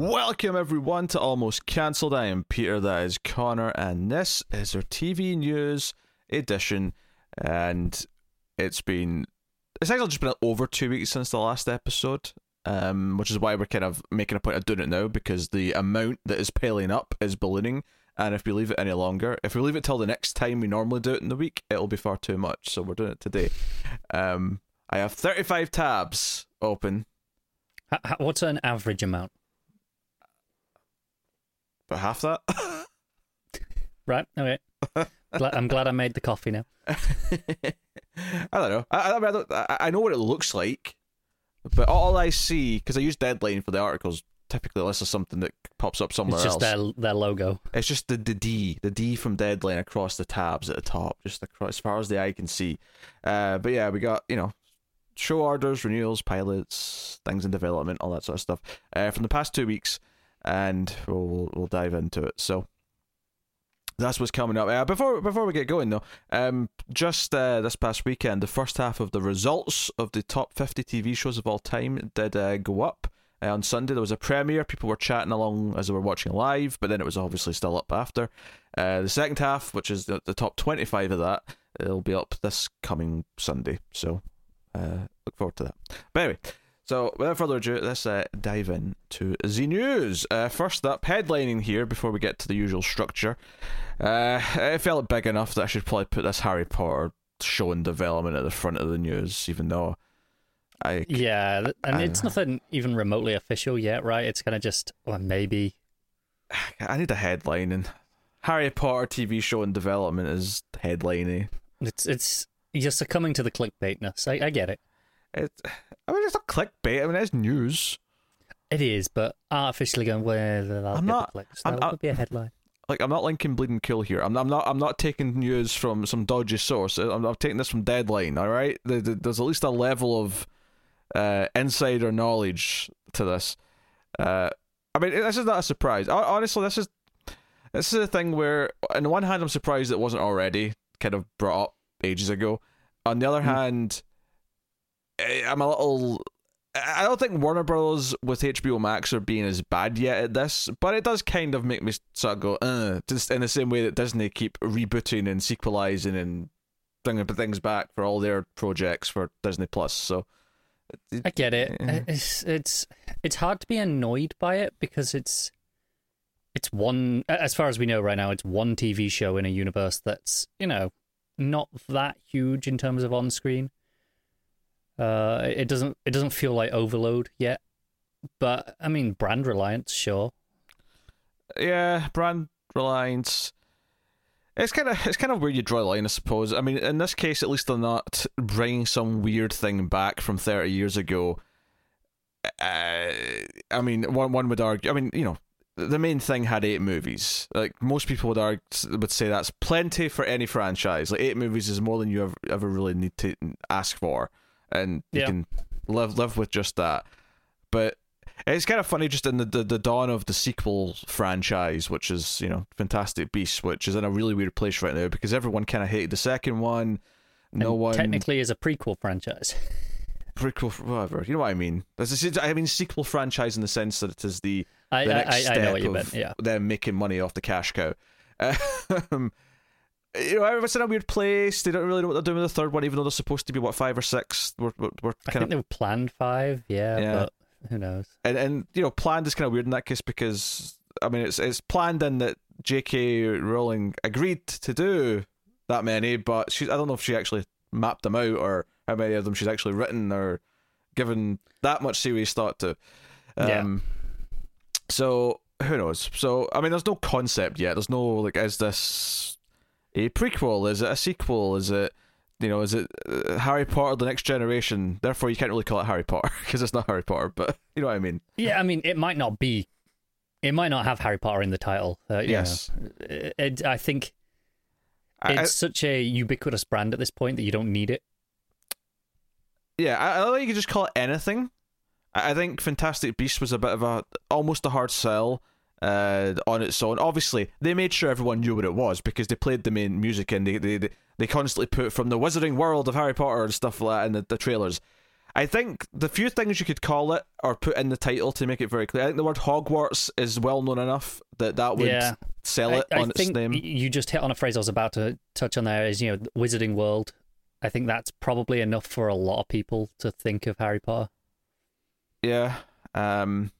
Welcome everyone to Almost Cancelled. I am Peter, that is Connor, and this is our TV news edition. And it's actually just been over 2 weeks since the last episode, which is why we're kind of making a point of doing it now, because the amount that is piling up is ballooning, and if we leave it any longer, if we leave it till the next time we normally do it in the week, it'll be far too much, so we're doing it today. I have 35 tabs open. What's an average amount? About half that. Right, okay. I'm glad I made the coffee now. I know what it looks like, but all I see, because I use Deadline for the articles, typically unless there's something that pops up somewhere else. It's just else. Their logo. It's just the D from Deadline across the tabs at the top, just across, as far as the eye can see. But yeah, we got, show orders, renewals, pilots, things in development, all that sort of stuff from the past 2 weeks. And we'll dive into it. So that's what's coming up. Before we get going though, just this past weekend, the first half of the results of the top 50 TV shows of all time did go up. On Sunday there was a premiere. People were chatting along as they were watching live, but then it was obviously still up after. The second half, which is the top 25 of that, it'll be up this coming Sunday. So look forward to that. But anyway. So, without further ado, let's dive into the news. First up, headlining here before we get to the usual structure. It felt big enough that I should probably put this Harry Potter show in development at the front of the news, even though I... Yeah, and it's nothing even remotely official yet, right? It's kind of just, well, maybe... I need a headline, and Harry Potter TV show in development is headlining. It's you're succumbing to the clickbaitness. I get it. It's not clickbait. It's news. It is, but artificially going where that'll get the clicks. That would be a headline. Like, I'm not linking Bleeding Cool here. I'm not taking news from some dodgy source. I'm taking this from Deadline. All right, there's at least a level of insider knowledge to this. This is not a surprise. Honestly, this is a thing where, on the one hand, I'm surprised it wasn't already kind of brought up ages ago. On the other hand. I don't think Warner Bros. With HBO Max are being as bad yet at this, but it does kind of make me sort of go, just in the same way that Disney keep rebooting and sequelizing and bringing things back for all their projects for Disney Plus. So I get it. It's hard to be annoyed by it because it's one, as far as we know right now, it's one TV show in a universe that's not that huge in terms of on screen. It doesn't feel like overload yet, but I mean brand reliance, sure. Yeah, brand reliance. It's kind of where you draw the line, I suppose. I mean, in this case, at least they're not bringing some weird thing back from 30 years ago. One would argue. The main thing had 8 movies. Like, most people would say that's plenty for any franchise. Like, 8 movies is more than you ever really need to ask for. And you can live with just that. But it's kind of funny just in the dawn of the sequel franchise, which is, Fantastic Beasts, which is in a really weird place right now because everyone kind of hated the second one. No one... Technically is a prequel franchise. Prequel, whatever. You know what I mean? Sequel franchise in the sense that it is the next step. I know what you meant, yeah. They're making money off the cash cow. Everyone's in a weird place. They don't really know what they're doing with the third one, even though they're supposed to be, 5 or 6? I think they were planned 5, yeah, but who knows? And planned is kind of weird in that case because, it's planned in that J.K. Rowling agreed to do that many, but I don't know if she actually mapped them out or how many of them she's actually written or given that much serious thought to. So, who knows? So, there's no concept yet. There's no, is this... a prequel? Is it a sequel? Is it, is it Harry Potter The Next Generation? Therefore, you can't really call it Harry Potter because it's not Harry Potter, but you know what I mean? Yeah, it might not have Harry Potter in the title. Yes. I think it's such a ubiquitous brand at this point that you don't need it. Yeah, I don't think you can just call it anything. I think Fantastic Beasts was a bit of almost a hard sell. On its own, obviously they made sure everyone knew what it was because they played the main music and they constantly put from the Wizarding World of Harry Potter and stuff like that in the trailers. I think the few things you could call it or put in the title to make it very clear, I think the word Hogwarts is well known enough that would sell it on its name. You just hit on a phrase I was about to touch on there is, Wizarding World. I think that's probably enough for a lot of people to think of Harry Potter. Yeah. But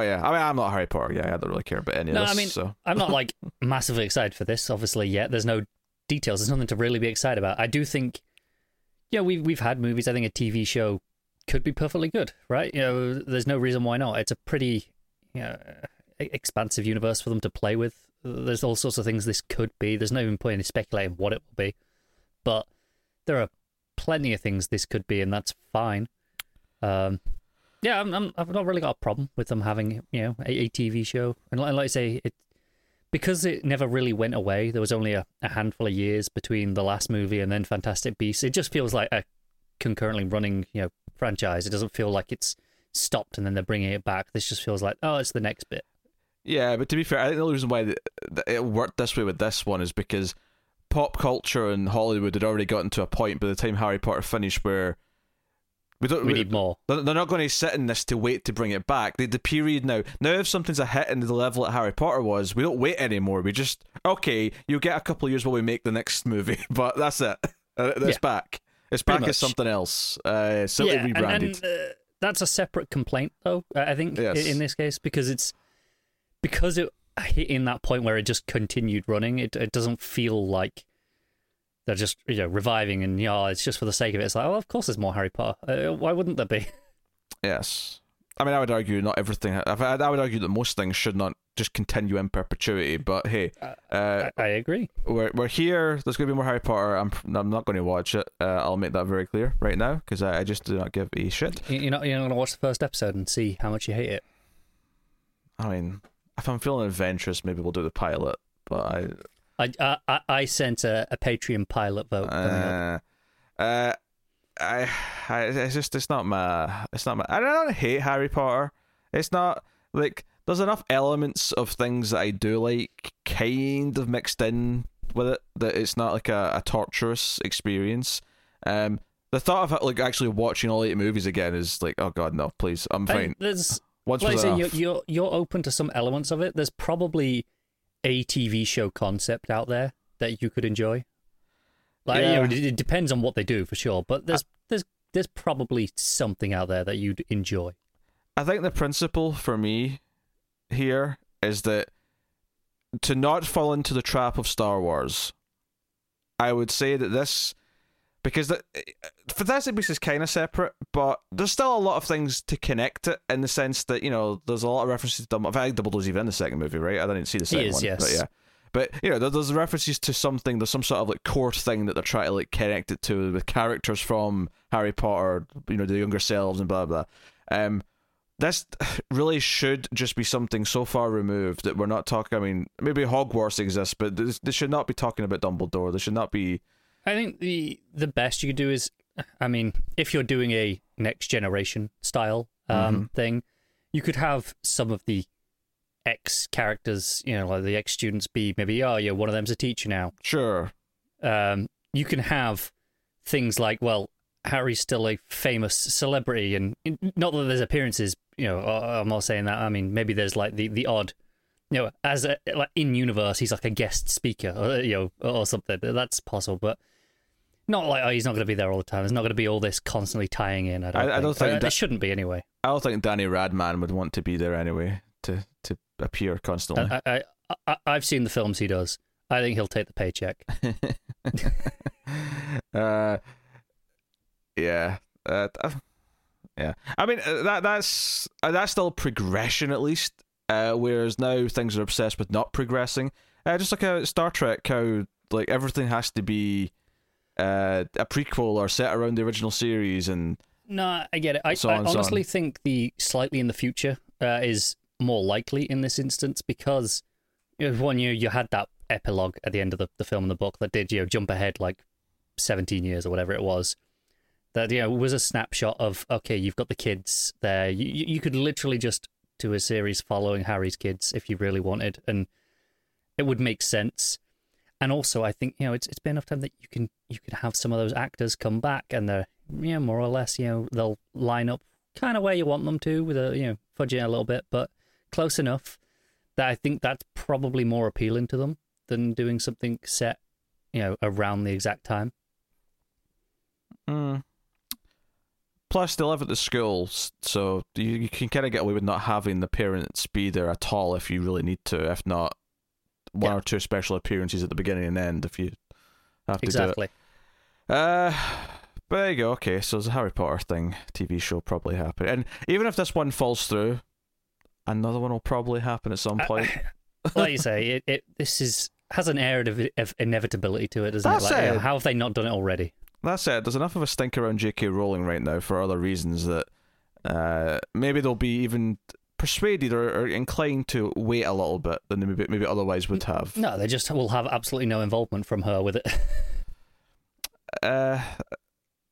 yeah, I mean, I'm not Harry Potter. Yeah, I don't really care about any of this. I mean, so. I'm not massively excited for this, obviously, yet. There's no details. There's nothing to really be excited about. I do think, we've had movies. I think a TV show could be perfectly good, right? There's no reason why not. It's a pretty expansive universe for them to play with. There's all sorts of things this could be. There's no even point in speculating what it will be. But there are plenty of things this could be, and that's fine. Yeah, I've not really got a problem with them having, a TV show. And like I say, because it never really went away, there was only a handful of years between the last movie and then Fantastic Beasts. It just feels like a concurrently running, franchise. It doesn't feel like it's stopped and then they're bringing it back. This just feels like, it's the next bit. Yeah, but to be fair, I think the only reason why it worked this way with this one is because pop culture and Hollywood had already gotten to a point by the time Harry Potter finished where we need more. They're not going to sit in this to wait to bring it back. The period now. Now, if something's a hit in the level that Harry Potter was, we don't wait anymore. We just, you'll get a couple of years while we make the next movie, but that's it. It's back. It's pretty back as something else. Simply rebranded. And that's a separate complaint, though, I think, in this case, because it hit in that point where it just continued running. It doesn't feel like they're just reviving and it's just for the sake of it. It's like, of course there's more Harry Potter. Why wouldn't there be? Yes. I mean, I would argue not everything. I would argue that most things should not just continue in perpetuity. But hey, I agree. We're here. There's going to be more Harry Potter. I'm not going to watch it. I'll make that very clear right now because I just do not give a shit. You're not going to watch the first episode and see how much you hate it. I mean, if I'm feeling adventurous, maybe we'll do the pilot. But I sent a Patreon pilot vote. It's not my. I don't hate Harry Potter. It's not like there's enough elements of things that I do like, kind of mixed in with it, that it's not like a torturous experience. The thought of actually watching all 8 movies again is like, oh god, no, please, I'm fine. You're open to some elements of it. There's probably a TV show concept out there that you could enjoy. It depends on what they do for sure, but there's probably something out there that you'd enjoy. I think the principle for me here is that to not fall into the trap of Star Wars, I would say that because Fantastic Beasts is kind of separate, but there's still a lot of things to connect it in the sense that, there's a lot of references to Dumbledore. In fact, Dumbledore's even in the second movie, right? I didn't see the second one. Yes. But, there's references to something, there's some sort of core thing that they're trying to connect it to with characters from Harry Potter, the younger selves and blah, blah, blah. This really should just be something so far removed that we're not talking, I mean, maybe Hogwarts exists, but they should not be talking about Dumbledore. They should not be... I think the best you could do is, I mean, if you're doing a next generation style thing, you could have some of the ex characters, like the ex students, be maybe, one of them's a teacher now. Sure. You can have things like, well, Harry's still a famous celebrity, and not that there's appearances. I'm not saying that. I mean, maybe there's like the odd. As a, in universe, he's like a guest speaker, or something. That's possible, but not like he's not going to be there all the time. There's not going to be all this constantly tying in. I don't think it shouldn't be anyway. I don't think Danny Radman would want to be there anyway to appear constantly. I've seen the films he does. I think he'll take the paycheck. I mean that's still progression at least. Whereas now things are obsessed with not progressing. Just like a Star Trek, how everything has to be a prequel or set around the original series. And no, I get it. I honestly think the slightly in the future is more likely in this instance because one year you had that epilogue at the end of the film and the book that did jump ahead 17 years or whatever it was. That was a snapshot of okay, you've got the kids there. You could literally just to a series following Harry's kids if you really wanted, and it would make sense. And also, I think, you know, it's been enough time that you could have some of those actors come back, and they're, you know, more or less, you know, they'll line up kind of where you want them to, with a, you know, fudging a little bit, but close enough that I think that's probably more appealing to them than doing something set, you know, around the exact time. Mm. Plus, they live at the school, so you can kind of get away with not having the parents be there at all if you really need to. If not, one or two special appearances at the beginning and end if you have to do it. But there you go. Okay, so there's a Harry Potter thing, TV show probably happened. And even if this one falls through, another one will probably happen at some point. Like you say, this has an air of inevitability to it, doesn't it? Like, you know, how have they not done it already? That said, there's enough of a stink around J.K. Rowling right now for other reasons that maybe they'll be even persuaded or inclined to wait a little bit than they maybe otherwise would have. No, they just will have absolutely no involvement from her with it.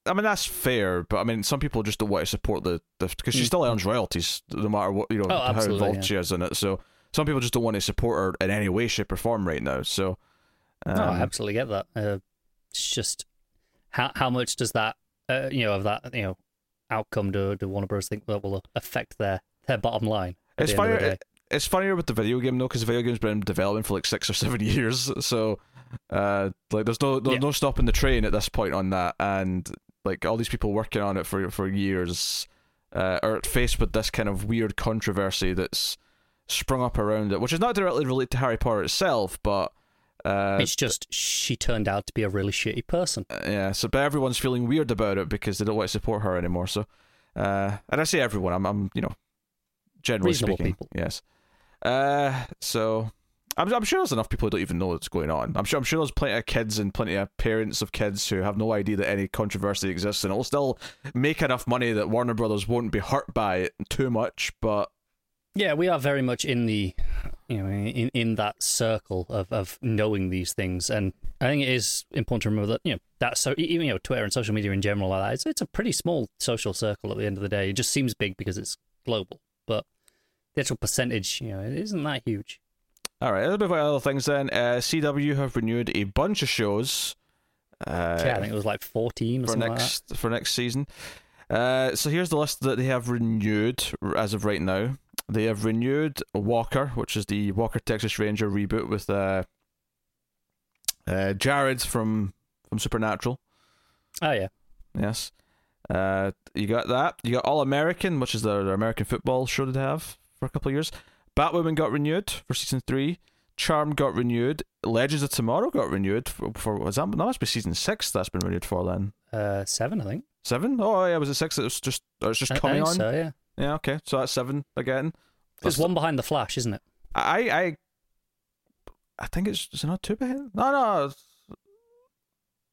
I mean, that's fair, but I mean, some people just don't want to support the because she still earns royalties no matter what, you know, how involved she is in it. So some people just don't want to support her in any way, shape, or form right now. So no, I absolutely get that. It's just. How much does that, of that, outcome do Warner Bros. Think that will affect their bottom line? It's funnier with the video game, though, because the video game's been in development for like 6 or 7 years. So, there's no stopping the train at this point on that. And, like, all these people working on it for years are faced with this kind of weird controversy that's sprung up around it, which is not directly related to Harry Potter itself, but... it's just she turned out to be a really shitty person. But everyone's feeling weird about it because they don't want to support her anymore. So, and I say everyone, I'm generally reasonable speaking, people. Yes. So I'm sure there's enough people who don't even know what's going on. I'm sure there's plenty of kids and plenty of parents of kids who have no idea that any controversy exists, and it'll still make enough money that Warner Brothers won't be hurt by it too much. But yeah, we are very much in the. In that circle of knowing these things, and I think it is important to remember that that so even Twitter and social media in general like that, it's a pretty small social circle at the end of the day. It just seems big because it's global, but the actual percentage it isn't that huge. All right, a little bit about other things then. CW have renewed a bunch of shows. I think it was like 14 or something for next season. So here's the list that they have renewed as of right now. They have renewed Walker, which is the Walker Texas Ranger reboot with Jared from Supernatural. Oh, yeah. Yes. You got that. You got All American, which is their American football show they have for a couple of years. Batwoman got renewed for season 3. Charm got renewed. Legends of Tomorrow got renewed for that must be season 6 that's been renewed for then. 7, I think. 7? Oh, yeah, was it 6? It was just coming on? I think so, yeah. Yeah, okay. So that's 7 again. There's one behind The Flash, isn't it? I think it's... Is it not 2 behind? No.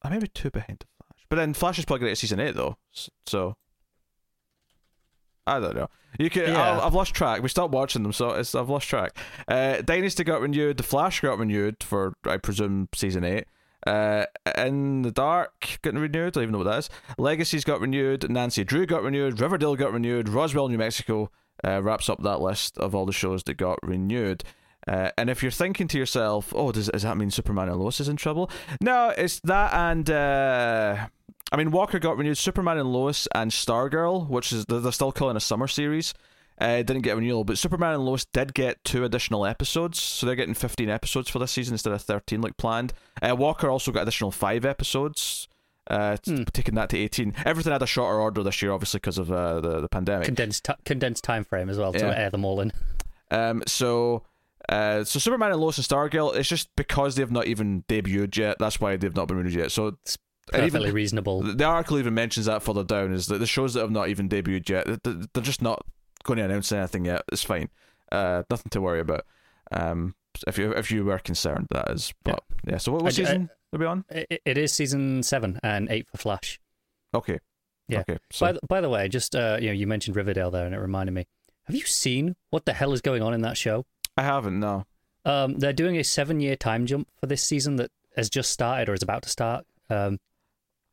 I may be 2 behind The Flash. But then Flash is probably going to season 8, though. So... I don't know. I've lost track. We stopped watching them, so I've lost track. Dynasty got renewed. The Flash got renewed for, I presume, season 8. In the Dark getting renewed. I don't even know what that is. Legacies got renewed. Nancy Drew got renewed. Riverdale got renewed. Roswell, New Mexico wraps up that list of all the shows that got renewed. And if you're thinking to yourself, does that mean Superman and Lois is in trouble? No, it's that and Walker got renewed. Superman and Lois and Stargirl, which is they're still calling a summer series, didn't get a renewal, but Superman and Lois did get 2 additional episodes, so they're getting 15 episodes for this season instead of 13 like planned. Walker also got additional 5 episodes, taking that to 18. Everything had a shorter order this year, obviously, because of the pandemic. Condensed time frame as well to air them all in. So Superman and Lois and Stargirl, it's just because they've not even debuted yet, that's why they've not been renewed yet. So it's perfectly reasonable. The article even mentions that further down, is that the shows that have not even debuted yet, they're just not going to announce anything yet. It's fine, nothing to worry about, if you were concerned, that is. But yeah, so what season will be on? It is season 7 and 8 for Flash. Okay So by the way, just you mentioned Riverdale there, and it reminded me, have you seen what the hell is going on in that show? I haven't, no. They're doing a 7-year time jump for this season that has just started or is about to start.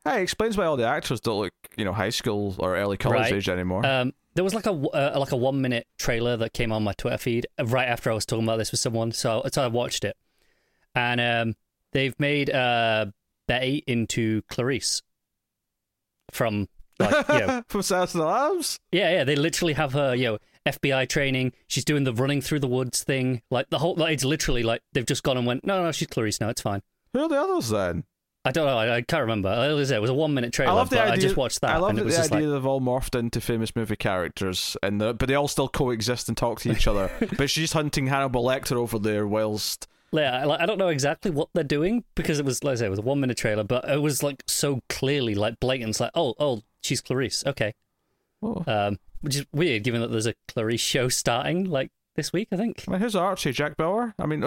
It explains why all the actors don't look high school or early college age anymore. There was like a 1-minute trailer that came on my Twitter feed right after I was talking about this with someone, so I watched it, and They've made Betty into Clarice from, like, you know, from Silence of the Lambs. Yeah, yeah. They literally have her, you know, FBI training. She's doing the running through the woods thing. Like the whole, like, it's literally like they've just gone and went, no, no, she's Clarice now. It's fine. Who are the others then? I don't know. I can't remember. It was a 1 minute trailer. I love the idea, I just watched that. I love and it was the idea like... they've all morphed into famous movie characters, and but they all still coexist and talk to each other. But she's hunting Hannibal Lecter over there whilst. Yeah, I don't know exactly what they're doing because it was, like I say, it was a 1 minute trailer, but it was like so clearly like blatant. It's like, oh, she's Clarice. Okay. Oh. Which is weird, given that there's a Clarice show starting like this week, I think. Well, who's Archie? Jack Bauer? I mean.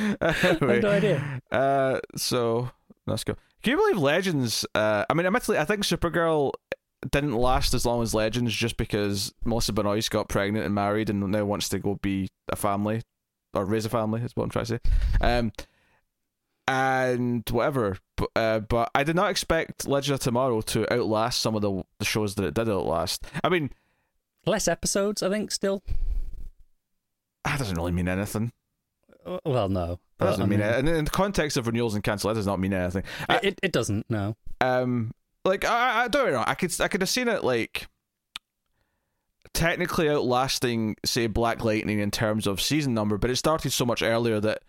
Anyway, I have no idea. So let's go. Can you believe Legends? I mean, admittedly, I think Supergirl didn't last as long as Legends just because Melissa Benoist got pregnant and married and now wants to go be a family or raise a family, is what I'm trying to say. And whatever. But I did not expect Legends of Tomorrow to outlast some of the shows that it did outlast. I mean, less episodes, I think, still. That doesn't really mean anything. Well, no. That doesn't mean it. And in the context of renewals and cancel, that does not mean anything. It doesn't, no. Like, I don't know. I could have seen it, like, technically outlasting, say, Black Lightning in terms of season number, but it started so much earlier that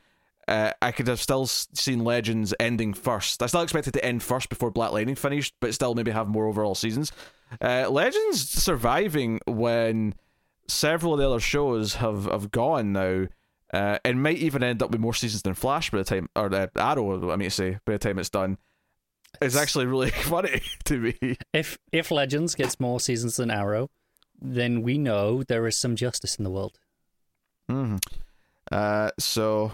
I could have still seen Legends ending first. I still expected to end first before Black Lightning finished, but still maybe have more overall seasons. Legends surviving when several of the other shows have gone now. And might even end up with more seasons than Flash by the time, or Arrow, I mean to say, by the time it's done. It's actually really funny to me. If Legends gets more seasons than Arrow, then we know there is some justice in the world. Mm-hmm. So,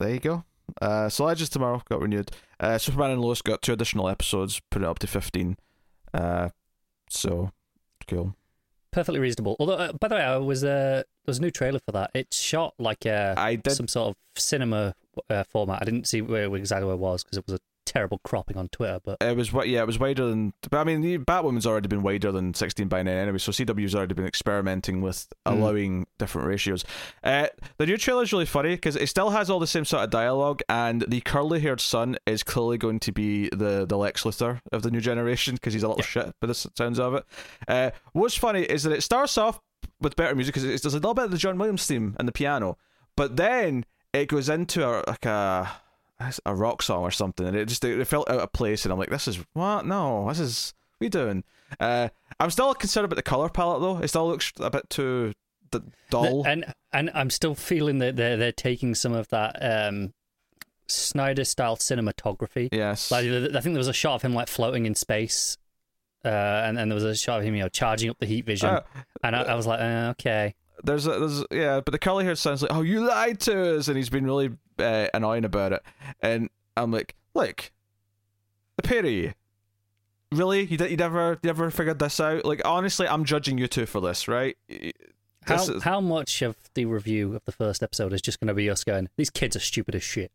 there you go. So Legends Tomorrow got renewed. Superman and Lois got 2 additional episodes, put it up to 15. So, cool. Perfectly reasonable. Although, by the way, there was a new trailer for that. It's shot like some sort of cinema format. I didn't see exactly where it was because it was a terrible cropping on Twitter. But it was wider than. But I mean, Batwoman's already been wider than 16:9 anyway. So CW's already been experimenting with allowing different ratios. The new trailer is really funny because it still has all the same sort of dialogue, and the curly-haired son is clearly going to be the Lex Luthor of the new generation because he's a little shit by the sounds of it. What's funny is that it starts off with better music because there's a little bit of the John Williams theme and the piano, but then it goes into a rock song or something, and it felt out of place, and I'm like, what are we doing? I'm still concerned about the colour palette though. It still looks a bit too dull, and I'm still feeling that they're taking some of that Snyder style cinematography. Yes, like, I think there was a shot of him like floating in space. And there was a shot of him, you know, charging up the heat vision, and I was like, okay. But the curly hair sounds like, oh, you lied to us, and he's been really annoying about it. And I'm like, look, the pair of you, really, you never figured this out? Like, honestly, I'm judging you two for this, right? How much of the review of the first episode is just going to be us going, these kids are stupid as shit?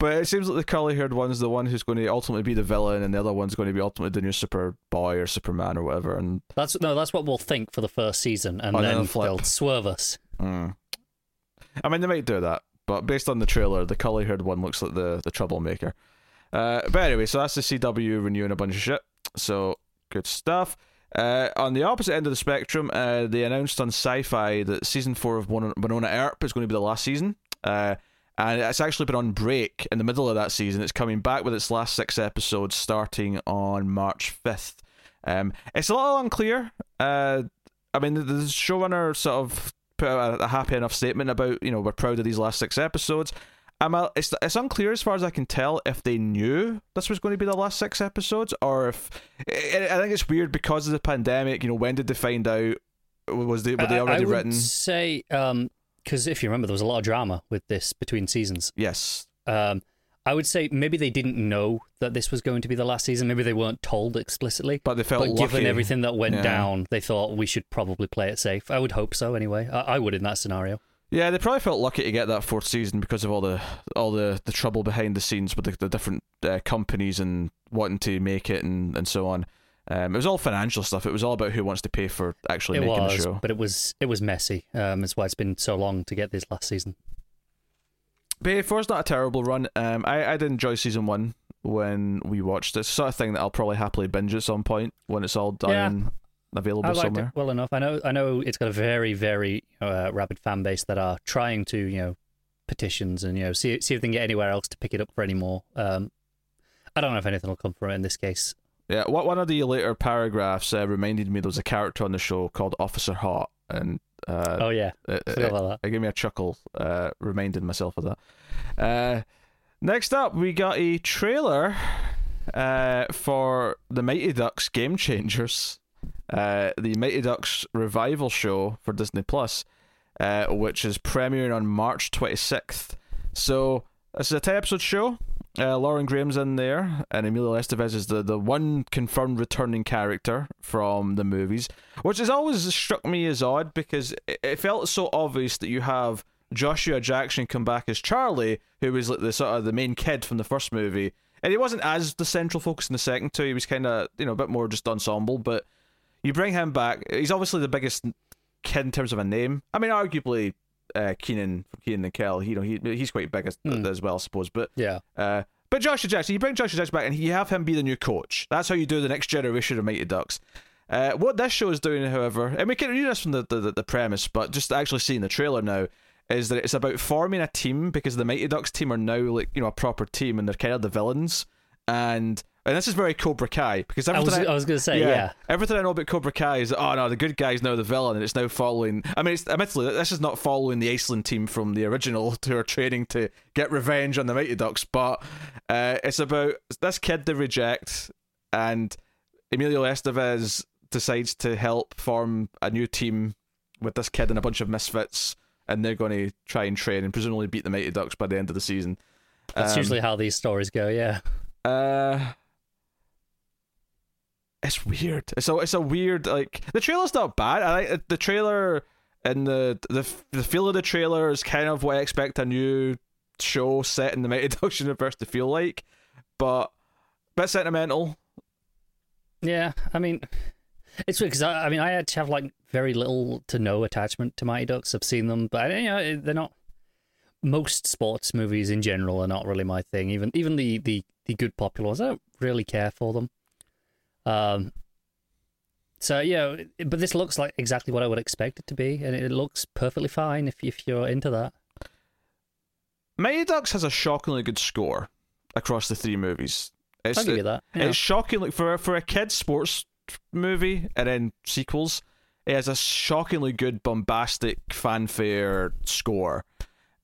But it seems like the curly-haired one's the one who's going to ultimately be the villain, and the other one's going to be ultimately the new Superboy or Superman or whatever. And that's what we'll think for the first season, and then they'll swerve us. Mm. I mean, they might do that, but based on the trailer, the curly-haired one looks like the troublemaker. But anyway, so that's the CW renewing a bunch of shit. So good stuff. On the opposite end of the spectrum, they announced on Sci-Fi that season 4 of Winona Earp is going to be the last season. And it's actually been on break in the middle of that season. It's coming back with its last 6 episodes starting on March 5th. It's a little unclear. I mean, the showrunner sort of put out a happy enough statement about, you know, we're proud of these last 6 episodes. It's unclear as far as I can tell if they knew this was going to be the last 6 episodes, or if... I think it's weird because of the pandemic. You know, when did they find out? Were they already written? I would say... Because if you remember, there was a lot of drama with this between seasons. Yes. I would say maybe they didn't know that this was going to be the last season. Maybe they weren't told explicitly. But they felt lucky. Given everything that went down, they thought we should probably play it safe. I would hope so anyway. I would in that scenario. Yeah, they probably felt lucky to get that 4th season because of all the trouble behind the scenes with the different companies and wanting to make it and so on. It was all financial stuff. It was all about who wants to pay for actually making the show. But it was messy. That's why it's been so long to get this last season. But four's not a terrible run. I did enjoy season one when we watched it. It's the sort of thing that I'll probably happily binge at some point when it's all done and available somewhere. Well enough. I know it's got a very, very rabid fan base that are trying to, petitions and, see if they can get anywhere else to pick it up for any more. I don't know if anything will come from it in this case. Yeah, one of the later paragraphs reminded me there was a character on the show called Officer Hart, and it gave me a chuckle, reminding myself of that. Next up, we got a trailer for the Mighty Ducks Game Changers, the Mighty Ducks revival show for Disney Plus, which is premiering on March 26th. So this is a 10-episode show. Lauren Graham's in there, and Emilio Estevez is the one confirmed returning character from the movies, which has always struck me as odd because it felt so obvious that you have Joshua Jackson come back as Charlie, who was like the sort of the main kid from the first movie, and he wasn't as the central focus in the second two. He was kind of a bit more just ensemble, but you bring him back. He's obviously the biggest kid in terms of a name. I mean, arguably. Keenan from Keenan and Kel, he's quite big as well, I suppose. But but Joshua Jackson, you bring Joshua Jackson back, and you have him be the new coach. That's how you do the next generation of Mighty Ducks. What this show is doing, however, and we can read this from the premise, but just actually seeing the trailer now, is that it's about forming a team because the Mighty Ducks team are now like a proper team, and they're kind of the villains. And this is very Cobra Kai because I was going to say everything I know about Cobra Kai is that, the good guy's now the villain, and it's now following. I mean, admittedly this is not following the Iceland team from the original who are training to get revenge on the Mighty Ducks, but it's about this kid they reject, and Emilio Estevez decides to help form a new team with this kid and a bunch of misfits, and they're going to try and train and presumably beat the Mighty Ducks by the end of the season. That's usually how these stories go. It's weird. It's a weird, like, the trailer's not bad. I like the trailer, and the feel of the trailer is kind of what I expect a new show set in the Mighty Ducks universe to feel like, but a bit sentimental. Yeah, I mean, it's weird because I had to have like very little to no attachment to Mighty Ducks. I've seen them, but they're not. Most sports movies in general are not really my thing. Even the good popular ones, I don't really care for them. But this looks like exactly what I would expect it to be, and it looks perfectly fine if you're into that. Mighty Ducks has a shockingly good score across the three movies. I'll give you that. Yeah. It's shockingly for a kid's sports movie and then sequels. It has a shockingly good bombastic fanfare score,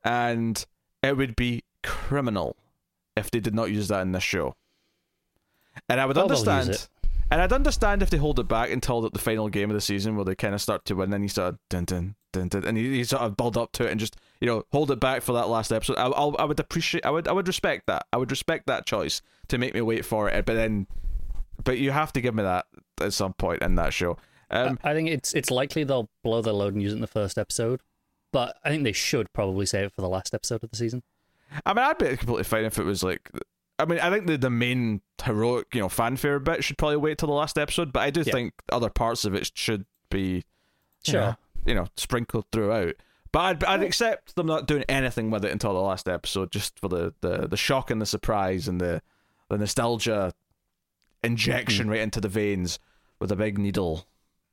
and it would be criminal if they did not use that in this show. And I would understand. And I'd understand if they hold it back until the final game of the season, where they kind of start to win. Then you sort of dun dun dun dun, and you sort of build up to it, and just hold it back for that last episode. I would appreciate. I would respect that. I would respect that choice to make me wait for it. But you have to give me that at some point in that show. I think it's likely they'll blow their load and use it in the first episode, but I think they should probably save it for the last episode of the season. I mean, I'd be completely fine if it was like. I mean, I think the main heroic, fanfare bit should probably wait till the last episode, but I do think other parts of it should be, sprinkled throughout. But I'd accept them not doing anything with it until the last episode, just for the shock and the surprise and the nostalgia injection right into the veins with a big needle.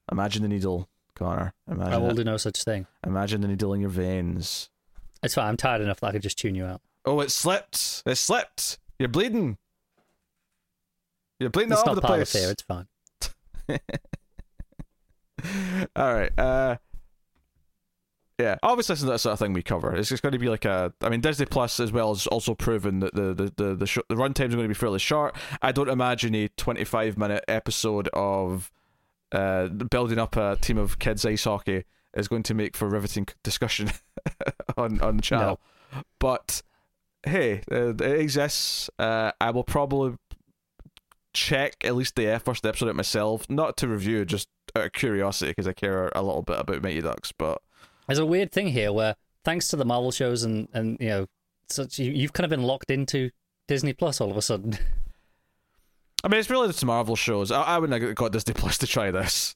Imagine the needle, Connor. I will do no such thing. Imagine the needle in your veins. It's fine. I'm tired enough that I could just tune you out. Oh, it slipped. It slipped. You're bleeding. You're bleeding all over the place. It's not part of fear. It's fine. All right. Obviously, this is that sort of thing we cover. It's just going to be like a. I mean, Disney Plus as well has also proven that the run times are going to be fairly short. I don't imagine a 25-minute episode of building up a team of kids ice hockey is going to make for riveting discussion on the channel, no. But. Hey, it exists. I will probably check at least the first episode out myself, not to review, just out of curiosity because I care a little bit about Mighty Ducks. But there's a weird thing here where, thanks to the Marvel shows and such, you've kind of been locked into Disney Plus all of a sudden. I mean, it's really the Marvel shows. I wouldn't have got Disney Plus to try this.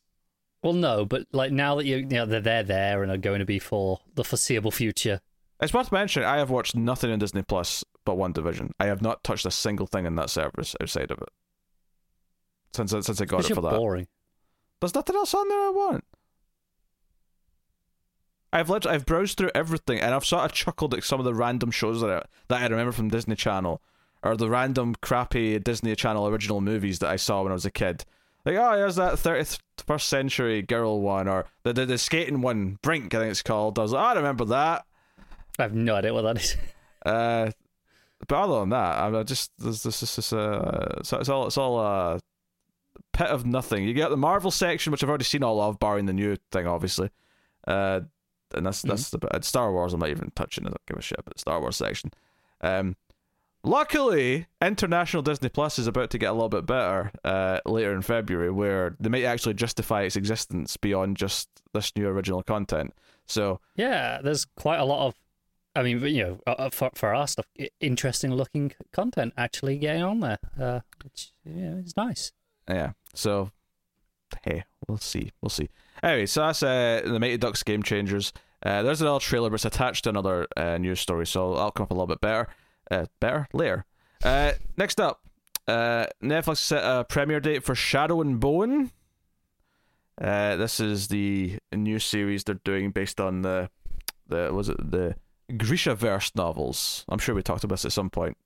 Well, no, but like now that they're there and are going to be for the foreseeable future. It's worth mentioning, I have watched nothing on Disney Plus but WandaVision. I have not touched a single thing in that service outside of it. Since I got it for that. Boring. There's nothing else on there I want. I've browsed through everything, and I've sort of chuckled at some of the random shows that I remember from Disney Channel, or the random crappy Disney Channel original movies that I saw when I was a kid. Like, oh, here's that 31st Century Girl one, or the skating one, Brink, I think it's called. I was like, oh, I remember that. I have no idea what that is. But other than that, I just it's all pit of nothing. You get the Marvel section, which I've already seen all of, barring the new thing, obviously. And that's the bit. Star Wars I'm not even touching. I don't give a shit about the Star Wars section. Luckily, International Disney Plus is about to get a little bit better later in February, where they may actually justify its existence beyond just this new original content. So yeah, there's quite a lot of, I mean, you know, for our stuff, interesting looking content actually getting on there, which, you know, is nice. Yeah, so hey, we'll see. Anyway, so that's the Mighty Ducks Game Changers. There's another trailer, but it's attached to another news story, so I'll come up a little bit better later. Next up, Netflix set a premiere date for Shadow and Bone. This is the new series they're doing based on the Grishaverse novels. I'm sure we talked about this at some point.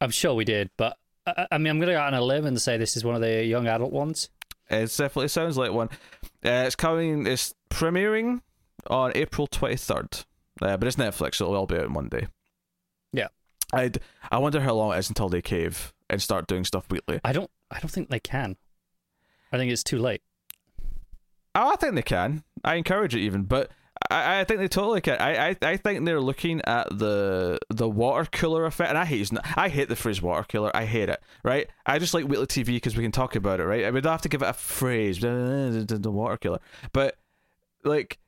I'm sure we did, but I mean, I'm going to go out on a limb and say this is one of the young adult ones. It definitely sounds like one. It's premiering on April 23rd, but it's Netflix, so it'll all be out in one day. Yeah, I wonder how long it is until they cave and start doing stuff weekly. I don't think they can. I think it's too late. Oh, I think they can. I encourage it even, but I think they totally can. I think they're looking at the water cooler effect, and I hate the phrase water cooler. I hate it, right? I just like weekly TV because we can talk about it, right? We don't have to give it a phrase, the water cooler. But, like,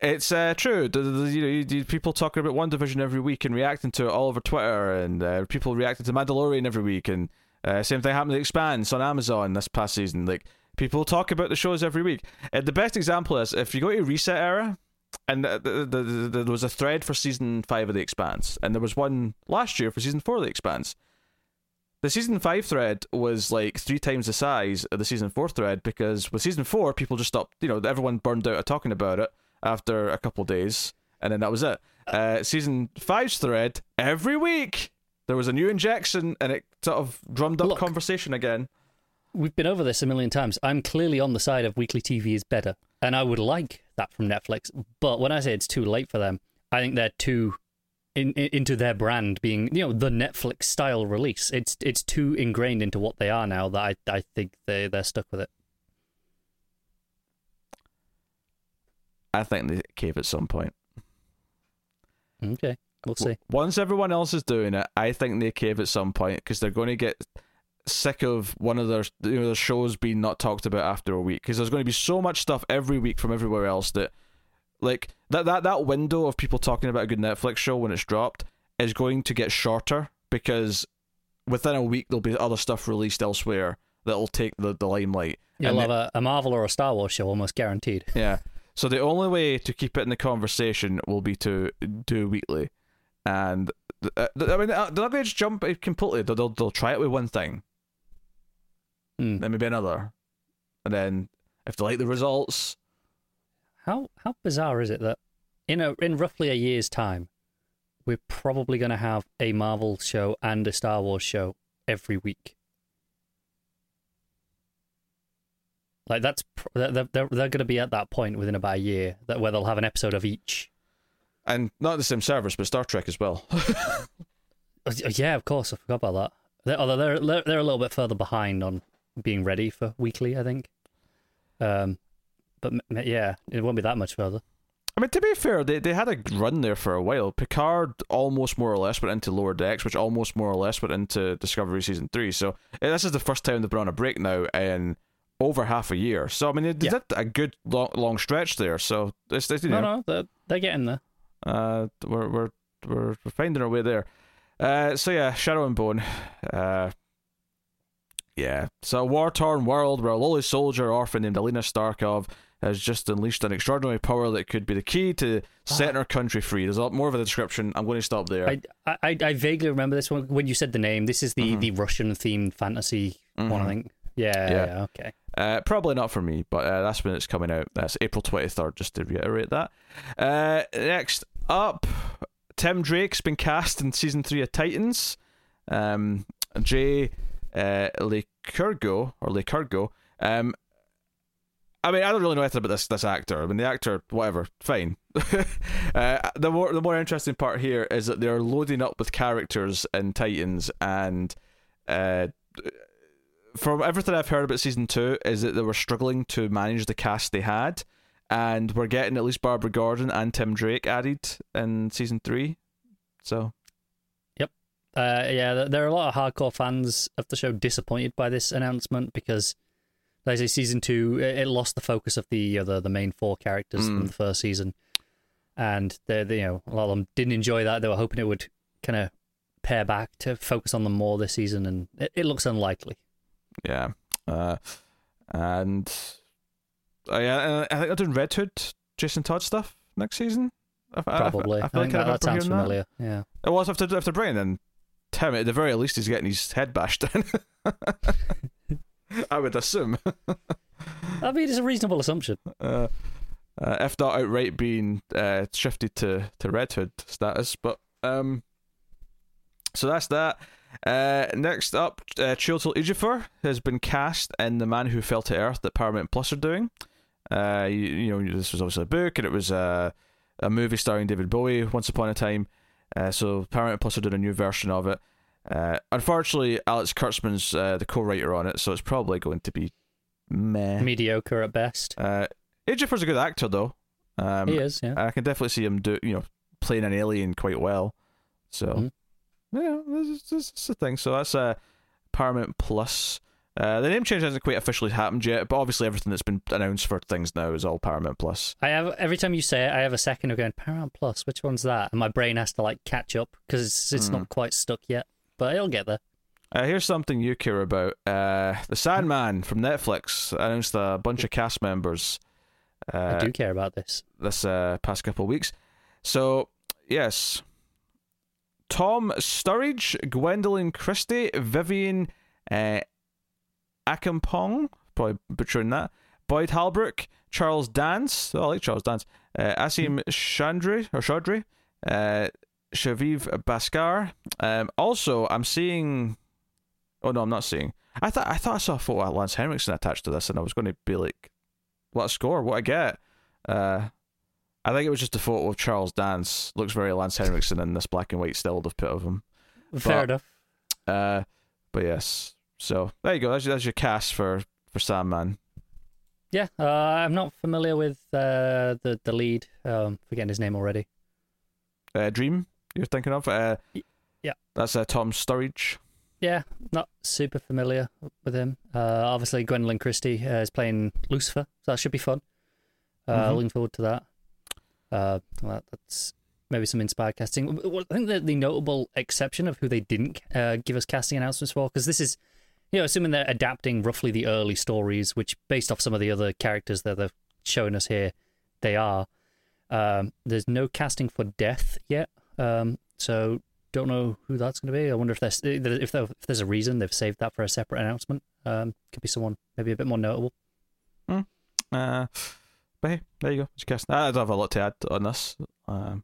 it's true. You know, you people talking about WandaVision every week and reacting to it all over Twitter, and people reacting to Mandalorian every week, and same thing happened to Expanse on Amazon this past season. Like, people talk about the shows every week. The best example is if you go to Reset Era, and there was a thread for Season 5 of The Expanse, and there was one last year for Season 4 of The Expanse. The Season 5 thread was like 3 times the size of the Season 4 thread, because with Season 4, people just stopped, you know, everyone burned out of talking about it after a couple of days, and then that was it. Season 5's thread, every week, there was a new injection, and it sort of drummed up conversation again. We've been over this a million times. I'm clearly on the side of weekly TV is better, and I would like that from Netflix. But when I say it's too late for them, I think they're too into their brand being, you know, the Netflix style release. It's too ingrained into what they are now that I think they're stuck with it. I think they cave at some point. Okay, we'll see. Once everyone else is doing it, I think they cave at some point, because they're going to get sick of one of their, you know, their shows being not talked about after a week, because there's going to be so much stuff every week from everywhere else that, like, that window of people talking about a good Netflix show when it's dropped is going to get shorter, because within a week there'll be other stuff released elsewhere that'll take the limelight. You'll have a Marvel or a Star Wars show almost guaranteed. Yeah, so the only way to keep it in the conversation will be to do weekly, and I mean, they're not going to just jump it completely. They'll try it with one thing. Then maybe another, and then if they like the results. How bizarre is it that in roughly a year's time, we're probably going to have a Marvel show and a Star Wars show every week? Like, that's they're going to be at that point within about a year that where they'll have an episode of each, and not the same service, but Star Trek as well. Yeah, of course, I forgot about that. Although they're a little bit further behind on being ready for weekly, I think. But yeah, it won't be that much further. I mean, to be fair, they had a run there for a while. Picard almost more or less went into Lower Decks, which almost more or less went into Discovery Season 3. So this is the first time they've been on a break now in over half a year. So, I mean, they did a good long stretch there. So it's, you know, no, they're getting there. We're finding our way there. So yeah, Shadow and Bone. Yeah, so a war-torn world where a lowly soldier orphan named Alina Starkov has just unleashed an extraordinary power that could be the key to setting our country free. There's a lot more of a description. I'm going to stop there. I vaguely remember this one when you said the name. This is the Russian-themed fantasy one, I think. Yeah, okay. Probably not for me, but that's when it's coming out. That's April 23rd, just to reiterate that. Next up, Tim Drake's been cast in Season 3 of Titans. Jay Lecurgo. I mean, I don't really know anything about this actor. I mean, the actor, whatever, fine. The more interesting part here is that they're loading up with characters in Titans, and from everything I've heard about Season 2 is that they were struggling to manage the cast they had, and we're getting at least Barbara Gordon and Tim Drake added in Season 3, so... Yep. There are a lot of hardcore fans of the show disappointed by this announcement because... Like I say, Season 2, it lost the focus of the main four characters from the first season. And a lot of them didn't enjoy that. They were hoping it would kind of pare back to focus on them more this season, and it looks unlikely. Yeah. I think they're doing Red Hood, Jason Todd stuff next season. Probably. I think that sounds familiar. That. Yeah. Well, if they're bringing in Tim, at the very least, he's getting his head bashed in. I would assume. I mean, it's a reasonable assumption. If not outright being shifted to Red Hood status, but so that's that. Next up, Chiwetel Ejiofor has been cast in The Man Who Fell to Earth that Paramount Plus are doing. This was obviously a book, and it was a movie starring David Bowie once upon a time. So Paramount Plus are doing a new version of it. Unfortunately, Alex Kurtzman's the co-writer on it, so it's probably going to be meh. Mediocre at best. Ejiofor's a good actor, though. He is, yeah. I can definitely see him playing an alien quite well. So, that's the thing. So that's Paramount Plus. The name change hasn't quite officially happened yet, but obviously everything that's been announced for things now is all Paramount Plus. Every time you say it, I have a second of going, Paramount Plus, which one's that? And my brain has to catch up, because it's not quite stuck yet. But it'll get there. Here's something you care about. The Sandman from Netflix announced a bunch of cast members. I do care about this past couple of weeks. So, yes. Tom Sturridge, Gwendolyn Christie, Vivian Akampong, probably butchering that, Boyd Halbrook, Charles Dance, I like Charles Dance, Asim Chaudhry, Shaviv Bhaskar. Also, I'm seeing... Oh, no, I'm not seeing. I thought I saw a photo of Lance Henriksen attached to this, and I was going to be like, what a score, what I get. I think it was just a photo of Charles Dance. Looks very Lance Henriksen in this black and white still they've put of him. Fair enough. But yes. So, there you go. That's your cast for Sandman. Yeah, I'm not familiar with the lead. Forgetting his name already. Dream? You're thinking of yeah, that's Tom Sturridge. Yeah, not super familiar with him. Obviously Gwendolyn Christie is playing Lucifer, so that should be fun. Looking forward to that. That's maybe some inspired casting. I think the notable exception of who they didn't give us casting announcements for, because this is assuming they're adapting roughly the early stories, which based off some of the other characters that they're showing us here, they are. There's no casting for Death yet, so don't know who that's going to be. I wonder if there's a reason they've saved that for a separate announcement. Could be someone maybe a bit more notable. But hey, there you go. I don't have a lot to add on this. I'm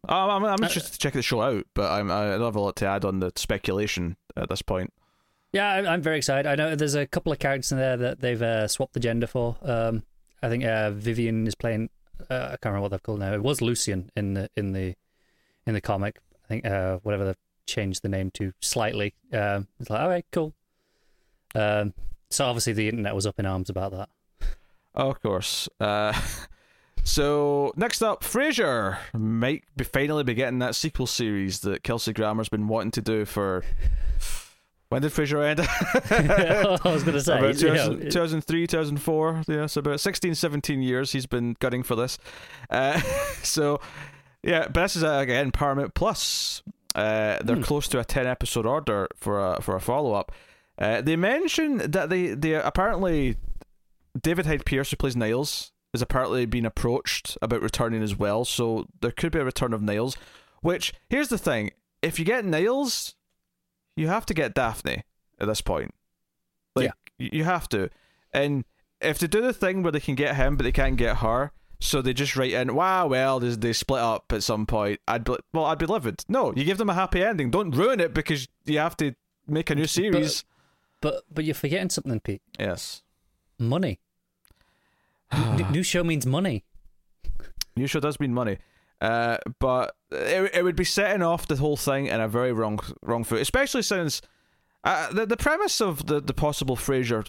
interested to check the show out, but I don't have a lot to add on the speculation at this point. Yeah, I'm very excited. I know there's a couple of characters in there that they've swapped the gender for. I think Vivian is playing... I can't remember what they've called now. It was Lucian in the comic. I think whatever they've changed the name to slightly. It's like, all right, cool. So obviously the internet was up in arms about that. Oh, of course. So next up, Frasier might finally be getting that sequel series that Kelsey Grammer's been wanting to do for... When did Frasier end? I was going to say. About 2003, 2004. Yeah, so about 16, 17 years he's been gunning for this. So, yeah, but this is, again, Paramount Plus. They're close to a 10-episode order for a follow-up. They mention that they apparently... David Hyde Pierce, who plays Niles, is apparently being approached about returning as well, so there could be a return of Niles, which, here's the thing, if you get Niles, you have to get Daphne at this point. Like, yeah. You have to. And if they do the thing where they can get him, but they can't get her, so they just write in, wow, well, they split up at some point, I'd be livid. No, you give them a happy ending. Don't ruin it because you have to make a new series. But you're forgetting something, Pete. Yes. Money. New show means money. New show does mean money. But it would be setting off the whole thing in a very wrong foot, especially since the premise of the possible Frasier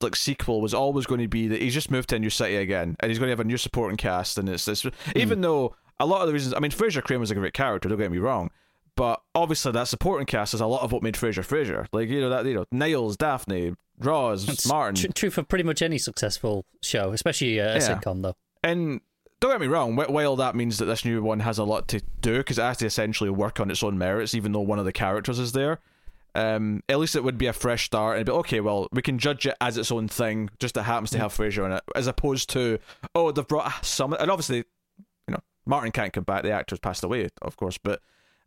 like sequel was always going to be that he's just moved to a new city again and he's going to have a new supporting cast, and it's this. Even though a lot of the reasons, I mean, Frasier Crane was a great character, don't get me wrong, but obviously that supporting cast is a lot of what made Frasier. Like, Niles, Daphne, Roz, it's Martin. True for pretty much any successful show, especially a sitcom though. And don't get me wrong, while that means that this new one has a lot to do because it has to essentially work on its own merits, even though one of the characters is there. At least it would be a fresh start, and it'd be okay, well, we can judge it as its own thing, just that happens to have Frasier in it, as opposed to, oh, they've brought some, and obviously, Martin can't come back, the actor's passed away, of course, but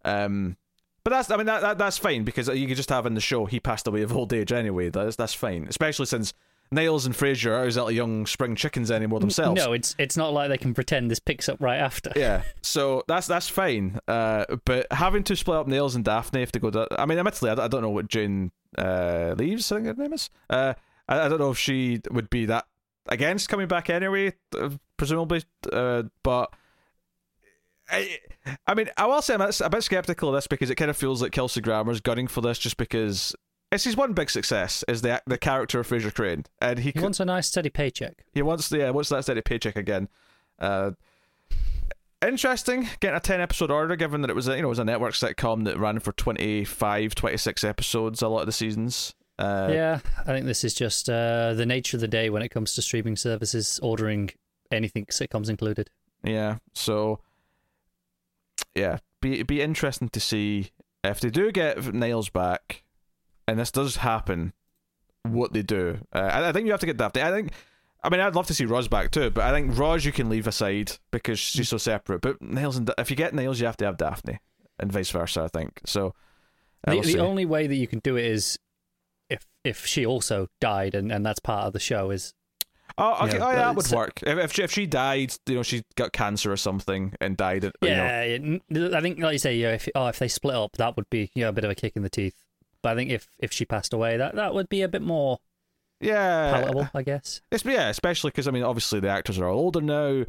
that's fine, because you could just have in the show, he passed away of old age anyway, that's fine, especially since Niles and Frasier are exactly young spring chickens anymore themselves. No, it's not like they can pretend this picks up right after. Yeah, so that's fine. But having to split up Niles and Daphne if they go to... I mean, admittedly, I don't know what Jane Leaves, I think her name is. I don't know if she would be that against coming back anyway, presumably. But... I mean, I will say I'm a bit sceptical of this because it kind of feels like Kelsey Grammer's gunning for this just because... It's his one big success is the character of Frasier Crane, and he wants a nice steady paycheck. He wants that steady paycheck again. Interesting, getting a 10-episode order, given that it was a network sitcom that ran for 25, 26 episodes a lot of the seasons. Yeah, I think this is just the nature of the day when it comes to streaming services ordering anything, sitcoms included. Yeah, so yeah, be interesting to see if they do get Niles back. And this does happen, what they do. I think you have to get Daphne. I'd love to see Roz back too, but I think Roz you can leave aside because she's so separate. But Niles, if you get Niles, you have to have Daphne, and vice versa, I think. So the only way that you can do it is if she also died, and that's part of the show is... Oh, okay. Yeah, that would work. If she died, she got cancer or something and died. I think, like you say, if they split up, that would be a bit of a kick in the teeth. But I think if she passed away, that would be a bit more palatable, I guess. Especially because, obviously the actors are all older now.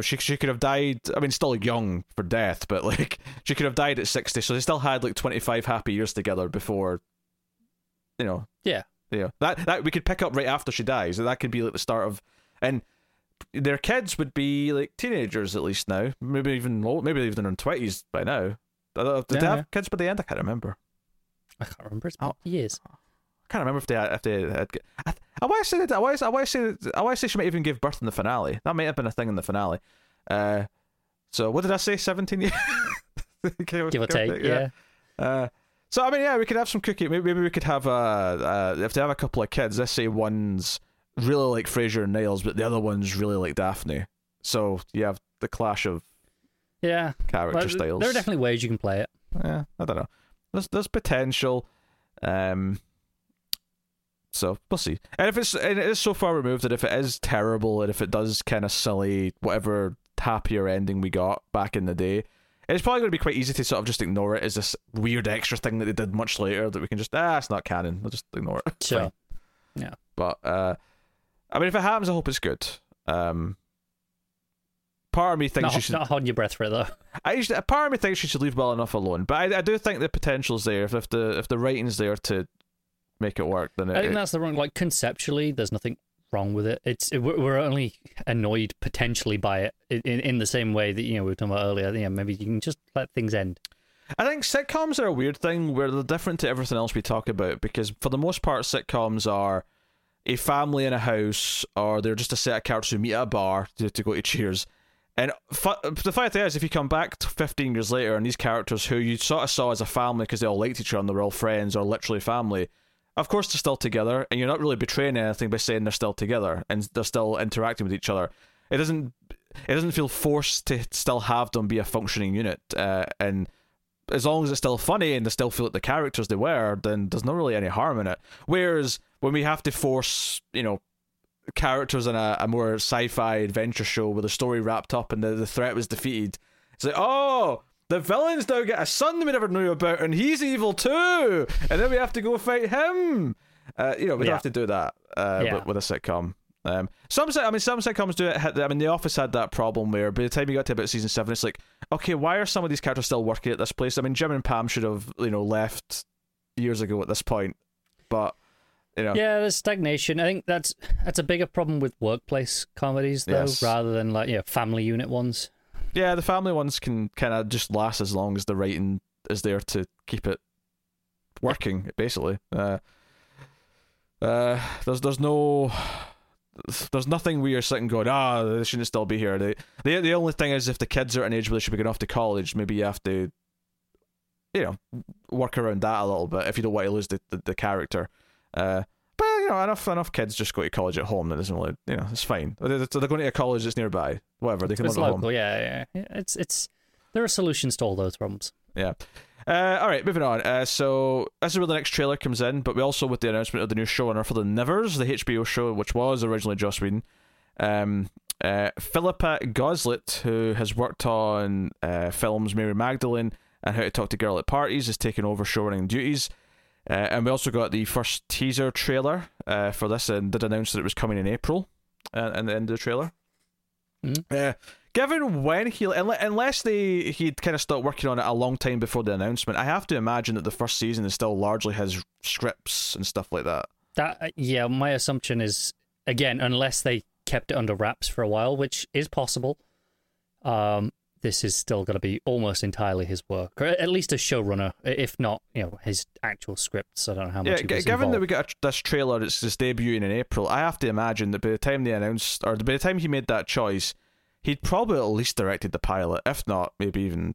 She could have died, still young for death, but, like, she could have died at 60, so they still had, like, 25 happy years together before, Yeah. That we could pick up right after she dies, and that could be, like, the start of... And their kids would be, like, teenagers at least now. Maybe even in their 20s by now. Did they have kids by the end? I can't remember. It's been years. I can't remember if they had. I want to say she might even give birth in the finale. That might have been a thing in the finale. So what did I say? 17 years. Give or take. Yeah. So we could have some cookie. Maybe we could have if they have a couple of kids. Let's say one's really like Frasier and Niles, but the other one's really like Daphne. So you have the clash of character styles. There are definitely ways you can play it. Yeah, I don't know. There's potential, so we'll see. And it is so far removed that if it is terrible and if it does kind of sully whatever happier ending we got back in the day, it's probably going to be quite easy to sort of just ignore it as this weird extra thing that they did much later that we can just it's not canon. We'll just ignore it. Sure. Yeah. But if it happens, I hope it's good. Part of me thinks you should not hold your breath for it though. Part of me thinks you should leave well enough alone, but I do think the potential's there. If the writing's there to make it work, then I think that's the wrong. Like conceptually, there's nothing wrong with it. We're only annoyed potentially by it in the same way that we were talking about earlier. Maybe you can just let things end. I think sitcoms are a weird thing where they're different to everything else we talk about because for the most part, sitcoms are a family in a house, or they're just a set of characters who meet at a bar to go to Cheers. And the fact is, if you come back 15 years later and these characters who you sort of saw as a family because they all liked each other and they were all friends or literally family, of course they're still together, and you're not really betraying anything by saying they're still together and they're still interacting with each other. It doesn't feel forced to still have them be a functioning unit. And as long as it's still funny and they still feel like the characters they were, then there's not really any harm in it. Whereas when we have to force, you know, characters in a more sci-fi adventure show where the story wrapped up and the threat was defeated, it's like, oh, the villains now get a son we never knew about and he's evil too, and then we have to go fight him. We don't have to do that with a sitcom. Some sitcoms do it. I mean, The Office had that problem where by the time you got to about season 7, it's like, okay, why are some of these characters still working at this place? I mean, Jim and Pam should have, you know, left years ago at this point, but you know. Yeah, there's stagnation. I think that's a bigger problem with workplace comedies though, rather than like family unit ones. Yeah, the family ones can kind of just last as long as the writing is there to keep it working, basically. There's nothing where you're sitting going, they shouldn't still be here. The only thing is if the kids are at an age where they should be going off to college, maybe you have to, you know, work around that a little bit if you don't want to lose the character. But you know, enough kids just go to college at home. That doesn't really, you know, it's fine. They're going to a college that's nearby. Whatever, they can live at home. Yeah. There are solutions to all those problems. Yeah. All right, moving on. So this is where the next trailer comes in, but we also with the announcement of the new showrunner for The Nevers, the HBO show, which was originally Joss Whedon, Philippa Goslet, who has worked on films Mary Magdalene and How to Talk to a Girl at Parties, has taken over showrunning duties. And we also got the first teaser trailer for this, and did announce that it was coming in April, and the end of the trailer. Mm-hmm. Given when he'd kind of stopped working on it a long time before the announcement, I have to imagine that the first season is still largely his scripts and stuff like that. My assumption is, again, unless they kept it under wraps for a while, which is possible, this is still going to be almost entirely his work, or at least a showrunner, if not, you know, his actual scripts. I don't know how much. Yeah, given that we got this trailer, it's his debut in April. I have to imagine that by the time they announced, or by the time he made that choice, he'd probably at least directed the pilot, if not, maybe even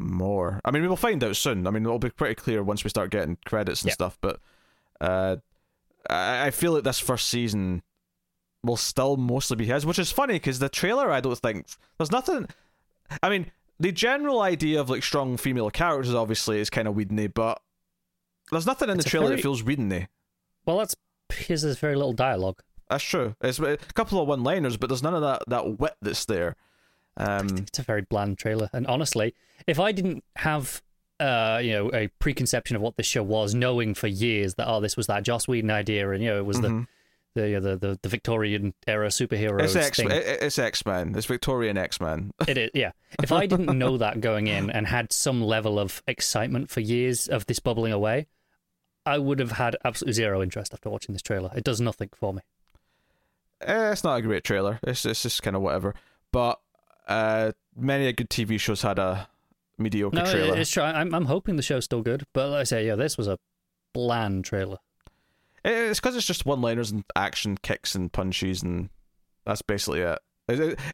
more. I mean, we will find out soon. I mean, it'll be pretty clear once we start getting credits and stuff, but I feel like this first season will still mostly be his, which is funny, because the trailer, I don't think... There's nothing... I mean, the general idea of, like, strong female characters, obviously, is kind of Whedon-y, but there's nothing in the trailer that feels Whedon-y. Well, that's because there's very little dialogue. That's true. It's a couple of one-liners, but there's none of that wit that's there. It's a very bland trailer. And honestly, if I didn't have a preconception of what this show was, knowing for years that this was that Joss Whedon idea, and it was the Victorian era superheroes thing. It's X-Men. It's Victorian X-Men. It is. Yeah. If I didn't know that going in and had some level of excitement for years of this bubbling away, I would have had absolutely zero interest after watching this trailer. It does nothing for me. It's not a great trailer. It's just kind of whatever. But many a good TV shows had a mediocre trailer. It's true. I'm hoping the show's still good. But like I say, this was a bland trailer. It's because it's just one-liners and action kicks and punches, and that's basically it.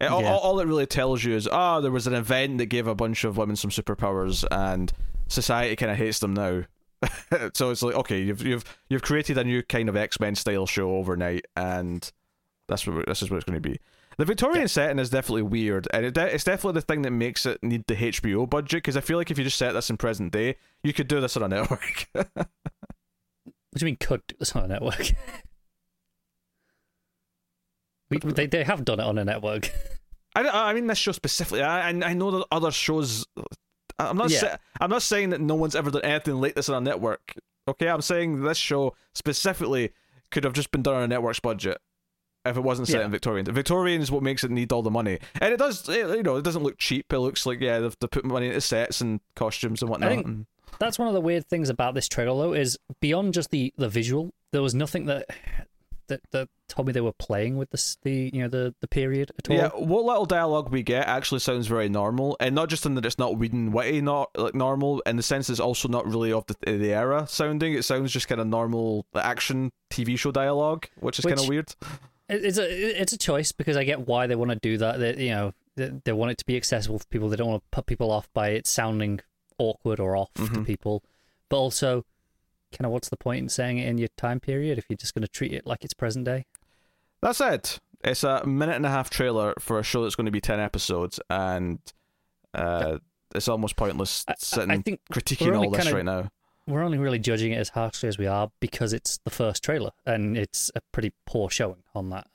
All it really tells you is, there was an event that gave a bunch of women some superpowers, and society kind of hates them now. So it's like, okay, you've created a new kind of X-Men style show overnight, and this is what it's going to be. The Victorian setting is definitely weird, and it's definitely the thing that makes it need the HBO budget, because I feel like if you just set this in present day, you could do this on a network. What do you mean could do this on a network? They have done it on a network. I mean this show specifically. I know that other shows... I'm not saying that no one's ever done anything like this on a network. Okay, I'm saying this show specifically could have just been done on a network's budget. If it wasn't set in Victorian. Victorian is what makes it need all the money. And it does, it doesn't look cheap. It looks like, they put money into sets and costumes and whatnot. I think that's one of the weird things about this trailer, though, is beyond just the visual, there was nothing that told me they were playing with the period at all. Yeah, what little dialogue we get actually sounds very normal, and not just in that it's not weird and witty, not like normal, in the sense it's also not really of the era sounding. It sounds just kind of normal action TV show dialogue, which is kind of weird. It's a choice, because I get why they want to do that. They want it to be accessible for people. They don't want to put people off by it sounding awkward or off to people. But also, kind of, what's the point in saying it in your time period if you're just going to treat it like it's present day? That's it. It's a 1.5-minute trailer for a show that's going to be 10 episodes, and it's almost pointless sitting I think critiquing all this right now. We're only really judging it as harshly as we are because it's the first trailer, and it's a pretty poor showing on that.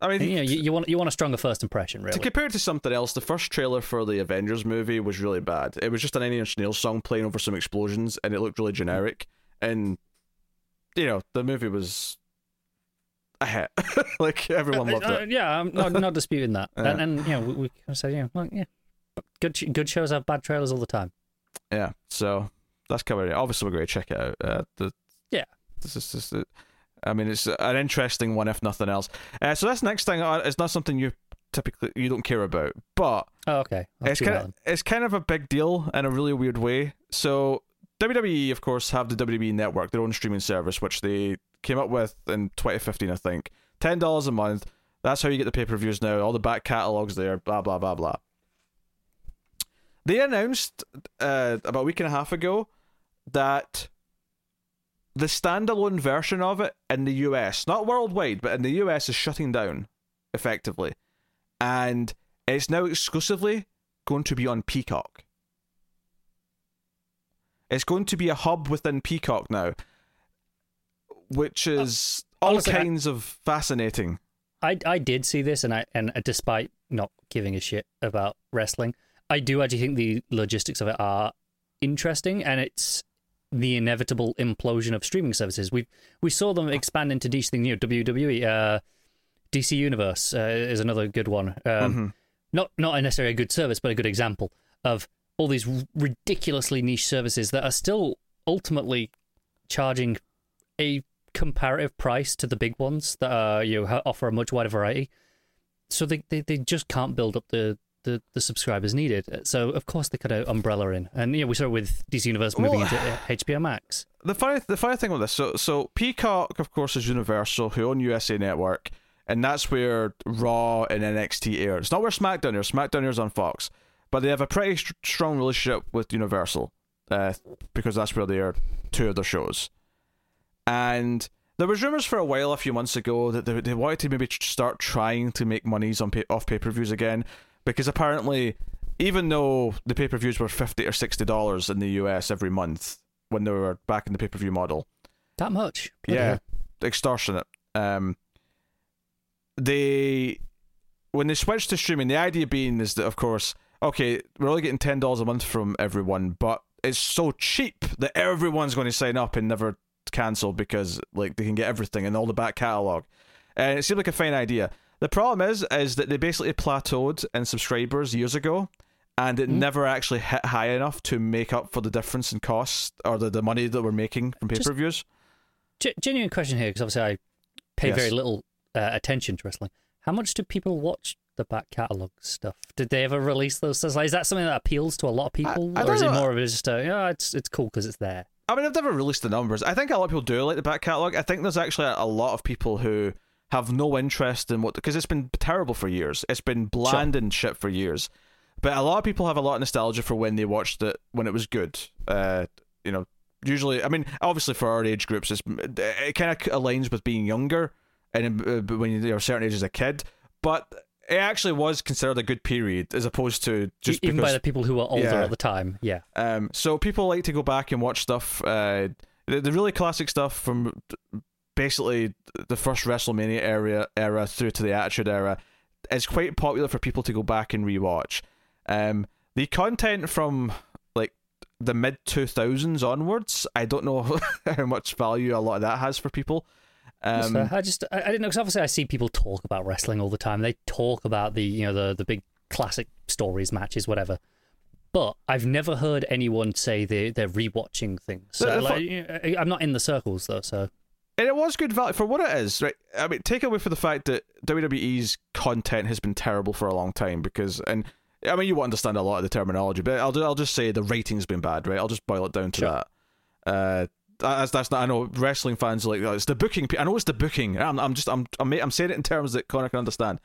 I mean, you want a stronger first impression, really. To compare it to something else, the first trailer for the Avengers movie was really bad. It was just an Nine Inch Nails song playing over some explosions, and it looked really generic. And you know, the movie was a hit. Like everyone loved it. Yeah, I'm not disputing that. Yeah. And you know, we said, you know, well, yeah, good shows have bad trailers all the time. Yeah, so that's covering it. Obviously, we're going to check it out. This is. I mean, it's an interesting one, if nothing else. So this next thing is not something you don't care about, but it's kind of a big deal in a really weird way. So WWE, of course, have the WWE Network, their own streaming service, which they came up with in 2015, I think. $10 a month. That's how you get the pay-per-views now. All the back catalogs there, blah, blah, blah, blah. They announced about a week and a half ago that the standalone version of it in the US, not worldwide, but in the US, is shutting down, effectively. And it's now exclusively going to be on Peacock. It's going to be a hub within Peacock now, which is all kinds of fascinating. I did see this, and despite not giving a shit about wrestling, I do actually think the logistics of it are interesting, and it's the inevitable implosion of streaming services. We saw them expand into each thing new. WWE, DC Universe is another good one. Not necessarily a good service, but a good example of all these ridiculously niche services that are still ultimately charging a comparative price to the big ones that offer a much wider variety. So they just can't build up the subscribers needed. So of course they cut an umbrella in, and yeah, we saw it with DC Universe moving into HBO Max. The funny thing with this, so Peacock, of course, is Universal, who own USA Network, and that's where Raw and NXT air. It's not where SmackDown airs. SmackDown airs on Fox, but they have a pretty strong relationship with Universal because that's where they air two of their shows. And there was rumours for a while, a few months ago, that they wanted to maybe start trying to make monies off pay-per-views again. Because apparently, even though the pay-per-views were $50 or $60 in the US every month when they were back in the pay-per-view model. That much? Yeah, extortionate. When they switched to streaming, the idea being is that, of course, okay, we're only getting $10 a month from everyone, but it's so cheap that everyone's going to sign up and never cancel because like they can get everything and all the back catalogue. And it seemed like a fine idea. The problem is that they basically plateaued in subscribers years ago, and it never actually hit high enough to make up for the difference in cost or the money that we're making from pay-per-views. Genuine question here, because obviously I pay very little attention to wrestling. How much do people watch the back catalogue stuff? Did they ever release those? Is that something that appeals to a lot of people? Or is it more of just it's cool because it's there? I mean, I've never released the numbers. I think a lot of people do like the back catalogue. I think there's actually a lot of people who have no interest in because it's been terrible for years. It's been bland and shit for years. But a lot of people have a lot of nostalgia for when they watched it when it was good. Usually, I mean, obviously for our age groups, it kind of aligns with being younger and when you're a certain age as a kid. But it actually was considered a good period as opposed to just even by the people who were older at the time. Yeah. So people like to go back and watch stuff, the really classic stuff from basically the first WrestleMania era through to the Attitude Era is quite popular for people to go back and rewatch. The content from like the mid 2000s onwards, I don't know how much value a lot of that has for people. I didn't know, because obviously I see people talk about wrestling all the time. They talk about the big classic stories, matches, whatever. But I've never heard anyone say they're rewatching things. So I'm not in the circles though, so. And it was good value for what it is, right? I mean, take away from the fact that WWE's content has been terrible for a long time because, and I mean, you won't understand a lot of the terminology, but I'll just say the rating's been bad, right? I'll just boil it down to that. That's not. I know wrestling fans are like, it's the booking. I know it's the booking. I'm saying it in terms that Connor can understand.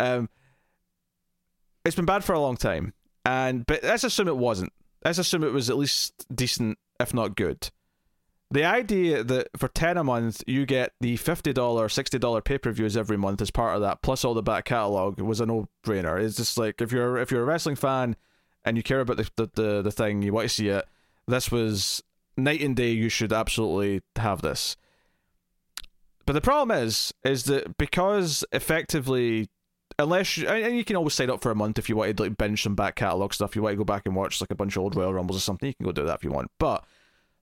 It's been bad for a long time, but let's assume it wasn't. Let's assume it was at least decent, if not good. The idea that for $10 a month you get the $50, $60 pay-per-views every month as part of that, plus all the back catalogue, was a no-brainer. It's just like, if you're a wrestling fan and you care about the thing, you want to see it, this was night and day. You should absolutely have this. But the problem is that because effectively, unless you, and you can always sign up for a month if you want to like binge some back catalogue stuff, you want to go back and watch like a bunch of old Royal Rumbles or something, you can go do that if you want. But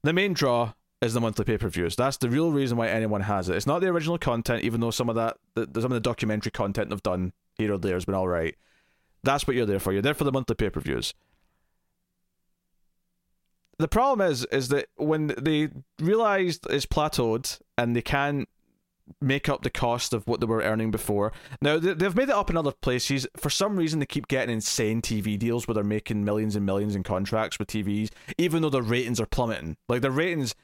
the main draw is the monthly pay-per-views. That's the real reason why anyone has it. It's not the original content, even though some of the documentary content they've done here or there has been all right. That's what you're there for. You're there for the monthly pay-per-views. The problem is that when they realised it's plateaued and they can't make up the cost of what they were earning before. Now, they've made it up in other places. For some reason, they keep getting insane TV deals where they're making millions and millions in contracts with TVs, even though their ratings are plummeting. Like, their ratings...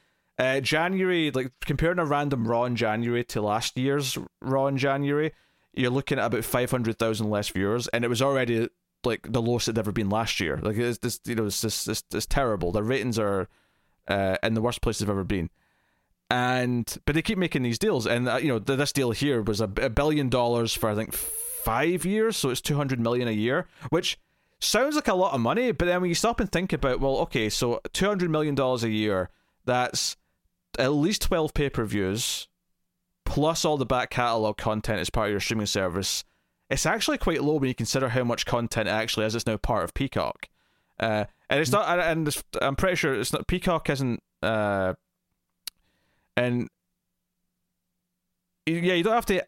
January, like comparing a random Raw in January to last year's Raw in January, you're looking at about 500,000 less viewers, and it was already like the lowest it'd ever been last year. Like it's this, you know, it's terrible. Their ratings are in the worst place they've ever been, but they keep making these deals, and you know, this deal here was $1 billion for I think 5 years, so it's $200 million a year, which sounds like a lot of money. But then when you stop and think about, well, okay, so $200 million a year, that's at least 12 pay-per-views, plus all the back catalogue content as part of your streaming service. It's actually quite low when you consider how much content it actually is. It's now part of Peacock, and it's not. And it's, I'm pretty sure it's not. Peacock isn't. And yeah, you don't have to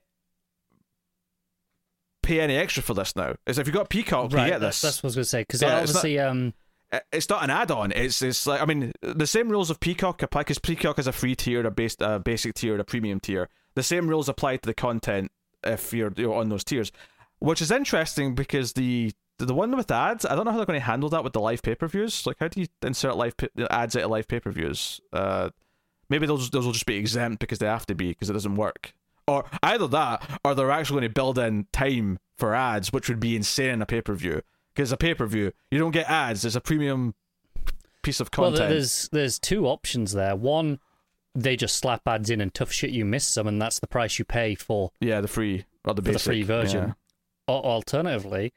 pay any extra for this now. It's if you got Peacock, right, you get this. That's what I was going to say, because yeah, obviously. It's not an add-on. It's like, I mean, the same rules of Peacock apply, because Peacock has a free tier, a basic tier, and a premium tier. The same rules apply to the content if you're on those tiers, which is interesting because the one with ads, I don't know how they're going to handle that with the live pay-per-views. Like, how do you insert ads into live pay-per-views? Maybe those will just be exempt because they have to be, because it doesn't work. Or either that, or they're actually going to build in time for ads, which would be insane in a pay-per-view. Because a pay-per-view, you don't get ads. It's a premium piece of content. Well, there's two options there. One, they just slap ads in and tough shit, you miss some, and that's the price you pay for. Yeah, the free or the basic, the free version. Yeah. Or alternatively,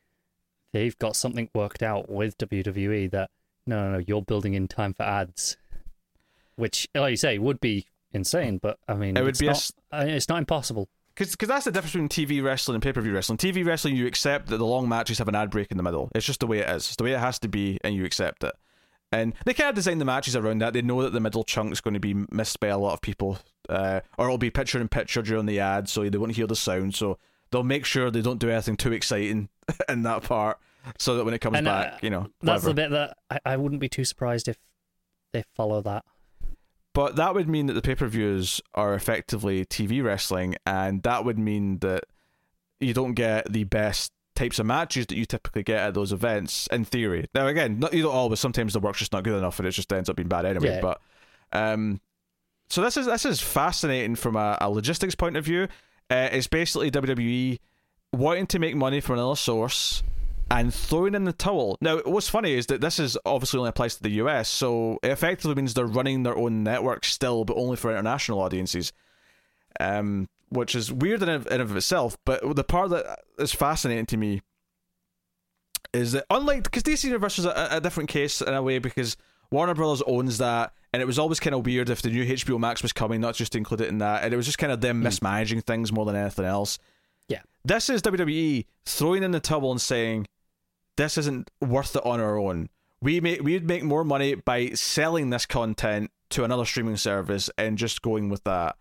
they've got something worked out with WWE that no, you're building in time for ads, which, like you say, would be insane. But I mean, it's not impossible. Because that's the difference between TV wrestling and pay-per-view wrestling. TV wrestling, you accept that the long matches have an ad break in the middle. It's just the way it is. It's the way it has to be, and you accept it. And they kind of design the matches around that. They know that the middle chunk's going to be missed by a lot of people, or it'll be picture-in-picture during the ad, so they won't hear the sound. So they'll make sure they don't do anything too exciting in that part, so that when it comes back, you know, that's the bit that I wouldn't be too surprised if they follow that. But that would mean that the pay-per-views are effectively TV wrestling, and that would mean that you don't get the best types of matches that you typically get at those events, in theory. Now, again, you don't always. Sometimes the work's just not good enough, and it just ends up being bad anyway. Yeah. But so this is fascinating from a logistics point of view. It's basically WWE wanting to make money from another source and throwing in the towel. Now, what's funny is that this is obviously only applies to the US, so it effectively means they're running their own network still, but only for international audiences, which is weird in and of itself. But the part that is fascinating to me is that, unlike... Because DC Universe is a different case in a way, because Warner Brothers owns that, and it was always kind of weird if the new HBO Max was coming, not just to include it in that, and it was just kind of them mismanaging things more than anything else. Yeah. This is WWE throwing in the towel and saying, this isn't worth it on our own. We'd make more money by selling this content to another streaming service and just going with that.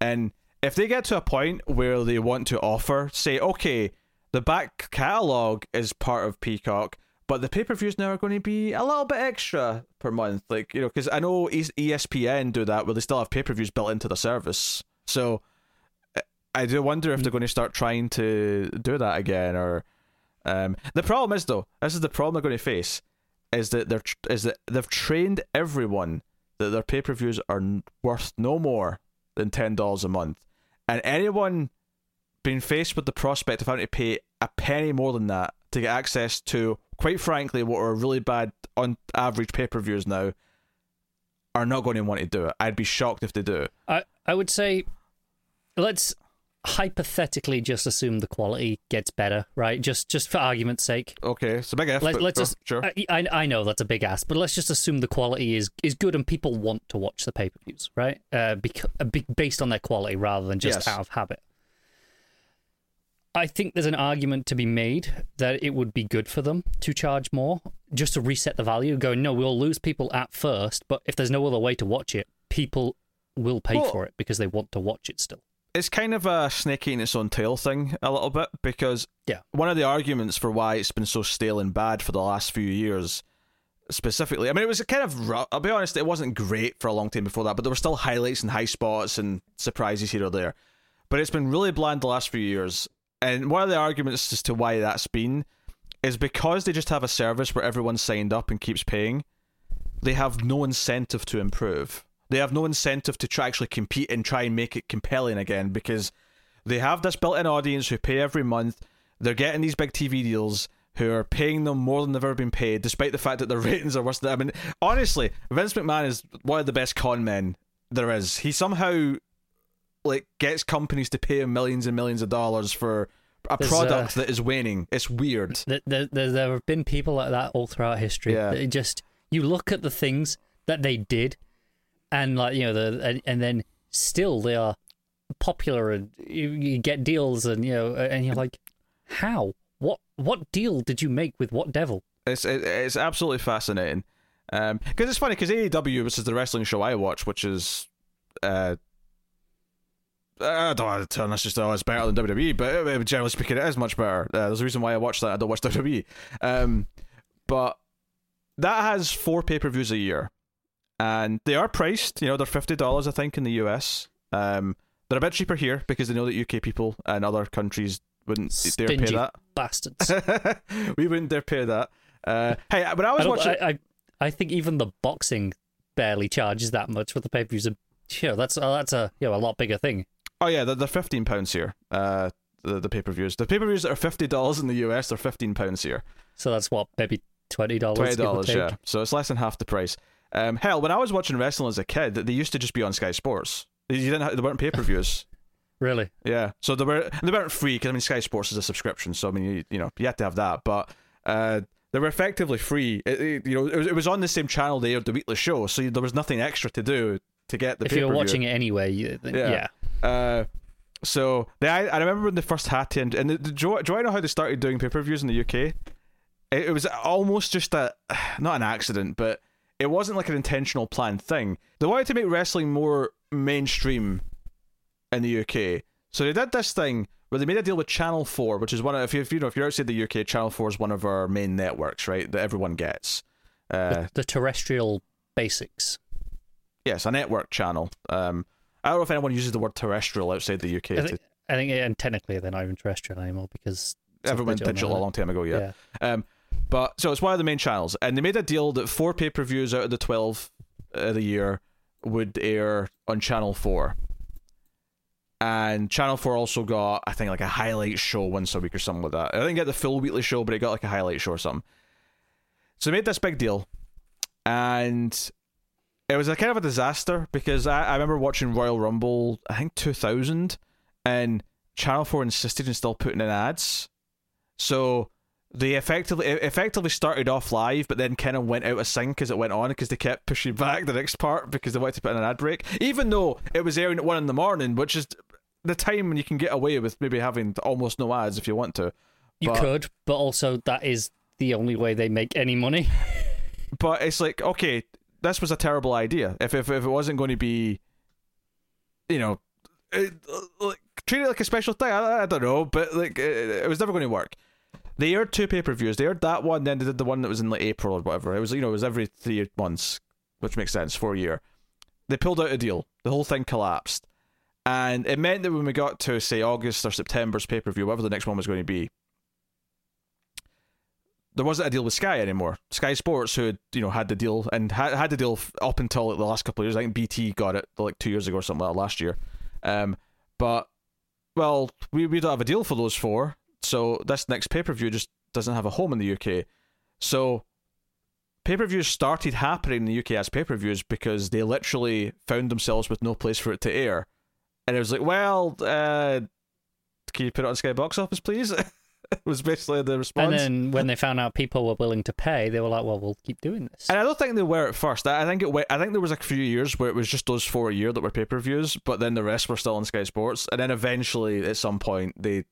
And if they get to a point where they want to offer, say, okay, the back catalogue is part of Peacock, but the pay-per-views now are going to be a little bit extra per month. Like, you know, because I know ESPN do that, where they still have pay-per-views built into the service. So I do wonder if they're going to start trying to do that again, or... the problem is, though, this is the problem they're going to face, is that they've trained everyone that their pay-per-views are worth no more than $10 a month. And anyone being faced with the prospect of having to pay a penny more than that to get access to, quite frankly, what are really bad on average pay-per-views now, are not going to want to do it. I'd be shocked if they do. I would say, let's hypothetically just assume the quality gets better, right? Just for argument's sake. Okay, it's a big ass. Let's just, sure. I know that's a big ass, but let's just assume the quality is good and people want to watch the pay-per-views, right? Based on their quality rather than just out of habit. I think there's an argument to be made that it would be good for them to charge more just to reset the value, going, no, we'll lose people at first, but if there's no other way to watch it, people will pay for it because they want to watch it still. It's kind of a snake eating its own tail thing a little bit, because one of the arguments for why it's been so stale and bad for the last few years specifically, I mean, it was a kind of rough, I'll be honest, it wasn't great for a long time before that, but there were still highlights and high spots and surprises here or there. But it's been really bland the last few years. And one of the arguments as to why that's been is because they just have a service where everyone's signed up and keeps paying. They have no incentive to improve. They have no incentive to actually compete and try and make it compelling again, because they have this built-in audience who pay every month. They're getting these big TV deals who are paying them more than they've ever been paid, despite the fact that their ratings are worse than that. I mean, honestly, Vince McMahon is one of the best con men there is. He somehow gets companies to pay him millions and millions of dollars for a product that is waning. It's weird. There have been people like that all throughout history. Yeah. It just, you look at the things that they did, and and then still they are popular, and you get deals, and and you're like, how? What deal did you make with what devil? It's absolutely fascinating, because it's funny because AEW, which is the wrestling show I watch, which is, I don't want to turn this just oh it's better than WWE, but generally speaking, it is much better. There's a reason why I watch that. I don't watch WWE, but that has 4 pay-per-views a year. And they are priced, they're $50, I think, in the US. They're a bit cheaper here because they know that UK people and other countries wouldn't dare pay that. Bastards. We wouldn't dare pay that. Hey, when I was watching... I think even the boxing barely charges that much for the pay-per-views. That's a a lot bigger thing. Oh yeah, they're £15 here, the pay-per-views. The pay-per-views that are $50 in the US, they're £15 here. So that's what, maybe $20? $20, yeah. So it's less than half the price. Hell, when I was watching wrestling as a kid, they used to just be on Sky Sports. They weren't pay-per-views. Really? Yeah. So they weren't free, because Sky Sports is a subscription, so you had to have that. But they were effectively free. It was on the same channel they aired the weekly show, so there was nothing extra to do to get the pay-per-view. If you're watching it anyway, yeah. So I remember when they first had to, and do I know how they started doing pay-per-views in the UK? It was almost just not an accident, but it wasn't like an intentional planned thing. They wanted to make wrestling more mainstream in the UK. So they did this thing where they made a deal with Channel 4, which is one of, if you're outside the UK, Channel 4 is one of our main networks, right? That everyone gets. The terrestrial basics. Yes, a network channel. I don't know if anyone uses the word terrestrial outside the UK. I think, and technically they're not even terrestrial anymore, because everyone went digital a long time ago, yeah. But so it's one of the main channels, and they made a deal that 4 pay-per-views out of the 12 of the year would air on Channel 4. And Channel 4 also got, I think, a highlight show once a week or something like that. I didn't get the full weekly show, but it got a highlight show or something. So they made this big deal, and it was a kind of a disaster, because I remember watching Royal Rumble, I think 2000, and Channel 4 insisted on still putting in ads. So they effectively started off live, but then kind of went out of sync as it went on, because they kept pushing back the next part because they wanted to put in an ad break, even though it was airing at 1 a.m, which is the time when you can get away with maybe having almost no ads if you want to. But also that is the only way they make any money. But it's okay, this was a terrible idea. If it wasn't going to be, treat it like a special thing. I don't know, but it was never going to work. They aired 2 pay-per-views. They aired that one, then they did the one that was in April or whatever. It was, it was every 3 months, which makes sense, for a year. They pulled out a deal. The whole thing collapsed. And it meant that when we got to, say, August or September's pay-per-view, whatever the next one was going to be, there wasn't a deal with Sky anymore. Sky Sports, who had the deal, and had the deal up until the last couple of years. I think BT got it 2 years ago or something like that, last year. But, well, we don't have a deal for those 4. So this next pay-per-view just doesn't have a home in the UK. So pay-per-views started happening in the UK as pay-per-views because they literally found themselves with no place for it to air. And it was like, well, can you put it on Sky Box Office, please? It was basically the response. And then when they found out people were willing to pay, they were like, well, we'll keep doing this. And I don't think they were at first. I think there was like a few years where it was just those 4 a year that were pay-per-views, but then the rest were still on Sky Sports. And then eventually, at some point, they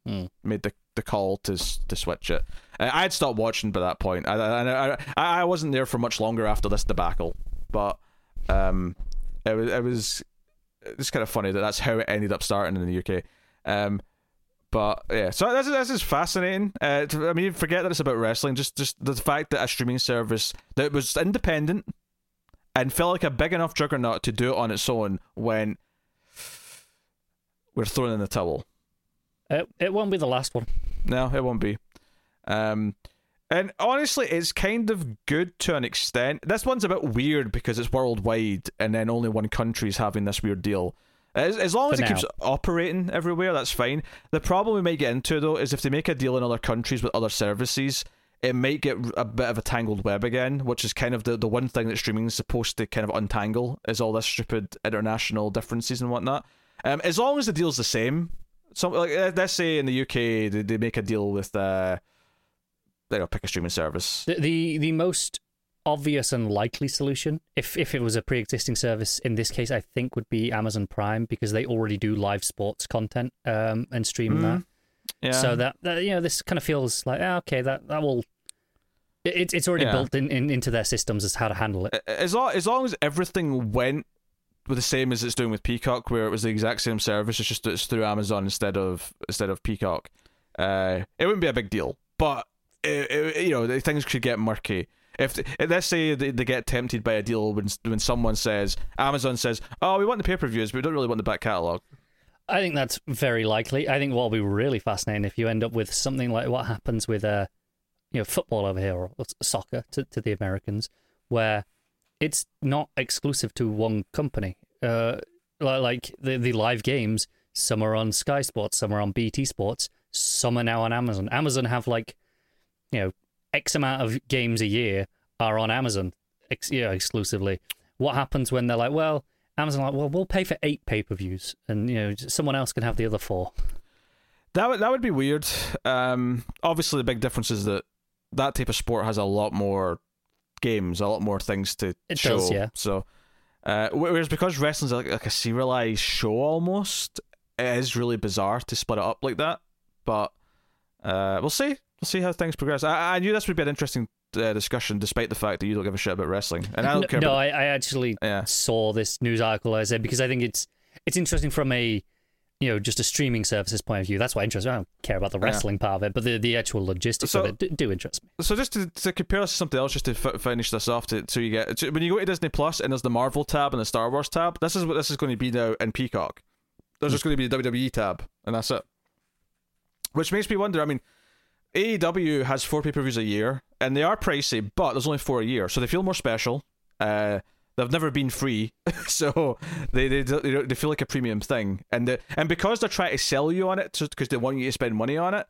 made the call to switch it. I had stopped watching by that point. I wasn't there for much longer after this debacle. But it's kind of funny that's how it ended up starting in the UK. But yeah, so this is fascinating. I mean, forget that it's about wrestling. Just the fact that a streaming service that was independent and felt like a big enough juggernaut to do it on its own when we're thrown in the towel. It won't be the last one. No, it won't be. And honestly, it's kind of good to an extent. This one's a bit weird because it's worldwide, and then only one country's having this weird deal. As long as it keeps operating everywhere, that's fine. The problem we might get into, though, is if they make a deal in other countries with other services, it might get a bit of a tangled web again, which is kind of the one thing that streaming is supposed to kind of untangle, is all this stupid international differences and whatnot. As long as the deal's the same. So, like, let's say in the UK, they make a deal with, pick a streaming service. The most obvious and likely solution, if it was a pre-existing service in this case, I think would be Amazon Prime, because they already do live sports content and stream that. Yeah. So that this kind of feels like that will it's already built into their systems as how to handle it. As long as everything went with the same as it's doing with Peacock, where it was the exact same service, it's just that it's through Amazon instead of Peacock. It wouldn't be a big deal, but it things could get murky. If let's say they get tempted by a deal when someone says, Amazon says, oh, we want the pay-per-views, but we don't really want the back catalogue. I think that's very likely. I think what will be really fascinating if you end up with something like what happens with football over here, or soccer to the Americans, where it's not exclusive to one company. Like the live games, some are on Sky Sports, some are on BT Sports, some are now on Amazon. Amazon have X amount of games a year are on Amazon exclusively. What happens when they're like, well, Amazon, we'll pay for 8 pay-per-views, and someone else can have the other 4. That would be weird. Obviously, the big difference is that type of sport has a lot more games, a lot more things to show. It does, yeah. So, whereas because wrestling's like a serialized show almost, it is really bizarre to split it up like that. But we'll see. We'll see how things progress. I knew this would be an interesting discussion, despite the fact that you don't give a shit about wrestling, and I don't care. I actually saw this news article, as I said, because I think it's interesting from a just a streaming services point of view. That's what interests me. I don't care about the wrestling part of it, but the actual logistics of it do interest me. So just to compare us to something else, just to finish this off, when you go to Disney Plus and there's the Marvel tab and the Star Wars tab, this is what this is going to be now in Peacock. There's just going to be the WWE tab, and that's it. Which makes me wonder. I mean, AEW has 4 pay-per-views a year, and they are pricey, but there's only 4 a year, so they feel more special. They've never been free, so they feel like a premium thing, and because they're trying to sell you on it because they want you to spend money on it,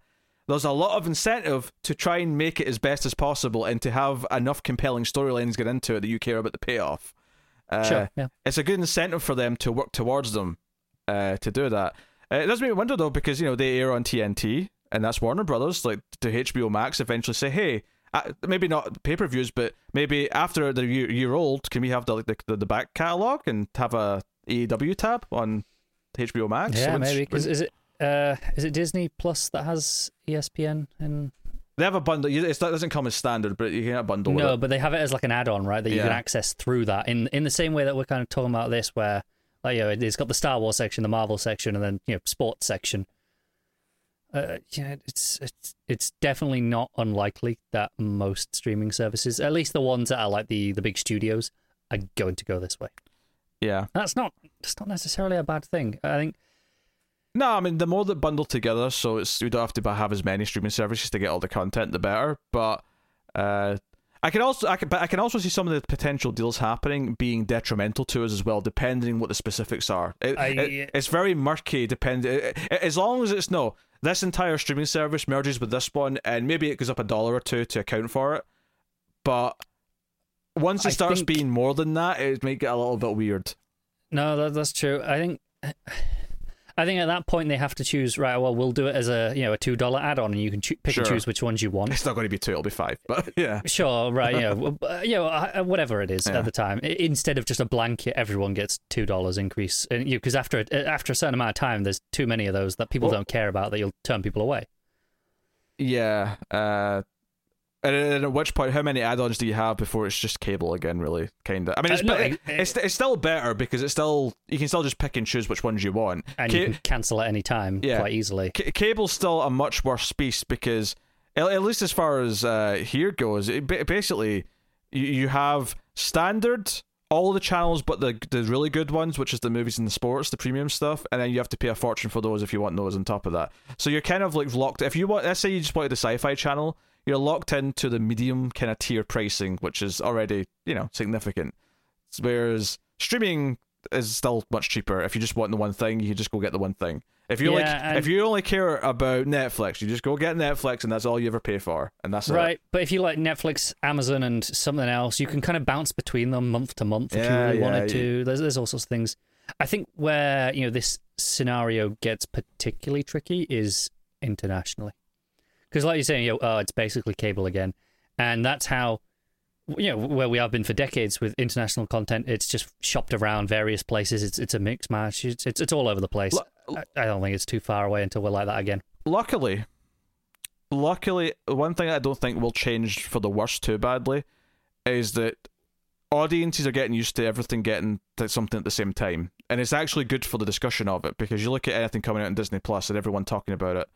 there's a lot of incentive to try and make it as best as possible and to have enough compelling storylines get into it that you care about the payoff. Sure, yeah. It's a good incentive for them to work towards them to do that. It does make me wonder though, because they air on TNT. And that's Warner Brothers, like, to HBO Max eventually say, hey, maybe not pay-per-views, but maybe after they're year old, can we have the back catalogue and have a AEW tab on HBO Max? Yeah, maybe, because is it Disney Plus that has ESPN? And they have a bundle. It doesn't come as standard, but you can have a bundle with it. No, but they have it as like an add-on, right, that you can access through that, in the same way that we're kind of talking about this, where it's got the Star Wars section, the Marvel section, and then sports section. It's definitely not unlikely that most streaming services, at least the ones that are like the big studios, are going to go this way. Yeah, that's not necessarily a bad thing, I think. No, I mean, the more that bundle together, so you don't have to have as many streaming services to get all the content, the better. But I can also see some of the potential deals happening being detrimental to us as well, depending on what the specifics are. It's very murky. As long as it's this entire streaming service merges with this one, and maybe it goes up $1 or $2 to account for it. But Once it starts being more than that, it might get a little bit weird. No, that's true. I think at that point they have to choose, right, well, we'll do it as a, you know, a $2 add-on, and you can pick and choose which ones you want. It's not going to be 2, it'll be 5, but yeah. Sure, right, you know, whatever it is at the time. Instead of just a blanket, everyone gets $2 increase. Because after a certain amount of time, there's too many of those that people don't care about, that you'll turn people away. Yeah. And at which point, how many add-ons do you have before it's just cable again, really? Kind of. I mean, it's still better because it's still, you can still just pick and choose which ones you want. And you can cancel at any time quite easily. Cable's still a much worse beast because, at least as far as here goes, basically you have standard, all the channels but the really good ones, which is the movies and the sports, the premium stuff, and then you have to pay a fortune for those if you want those on top of that. So you're kind of like locked. If you want, let's say you just wanted the sci-fi channel, you're locked into the medium kind of tier pricing, which is already, you know, significant. Whereas streaming is still much cheaper. If you just want the one thing, you can just go get the one thing. If you if you only care about Netflix, you just go get Netflix, and that's all you ever pay for, and that's right. It. But if you like Netflix, Amazon, and something else, you can kind of bounce between them month to month if you really wanted to. There's all sorts of things. I think where, you know, this scenario gets particularly tricky is internationally. Because like you're saying, you know, it's basically cable again. And that's how, you know, where we have been for decades with international content, it's just shopped around various places. It's a mixed match. It's all over the place. I don't think it's too far away until we're like that again. Luckily, one thing I don't think will change for the worse too badly is that audiences are getting used to everything getting to something at the same time. And it's actually good for the discussion of it, because you look at anything coming out on Disney Plus and everyone talking about it.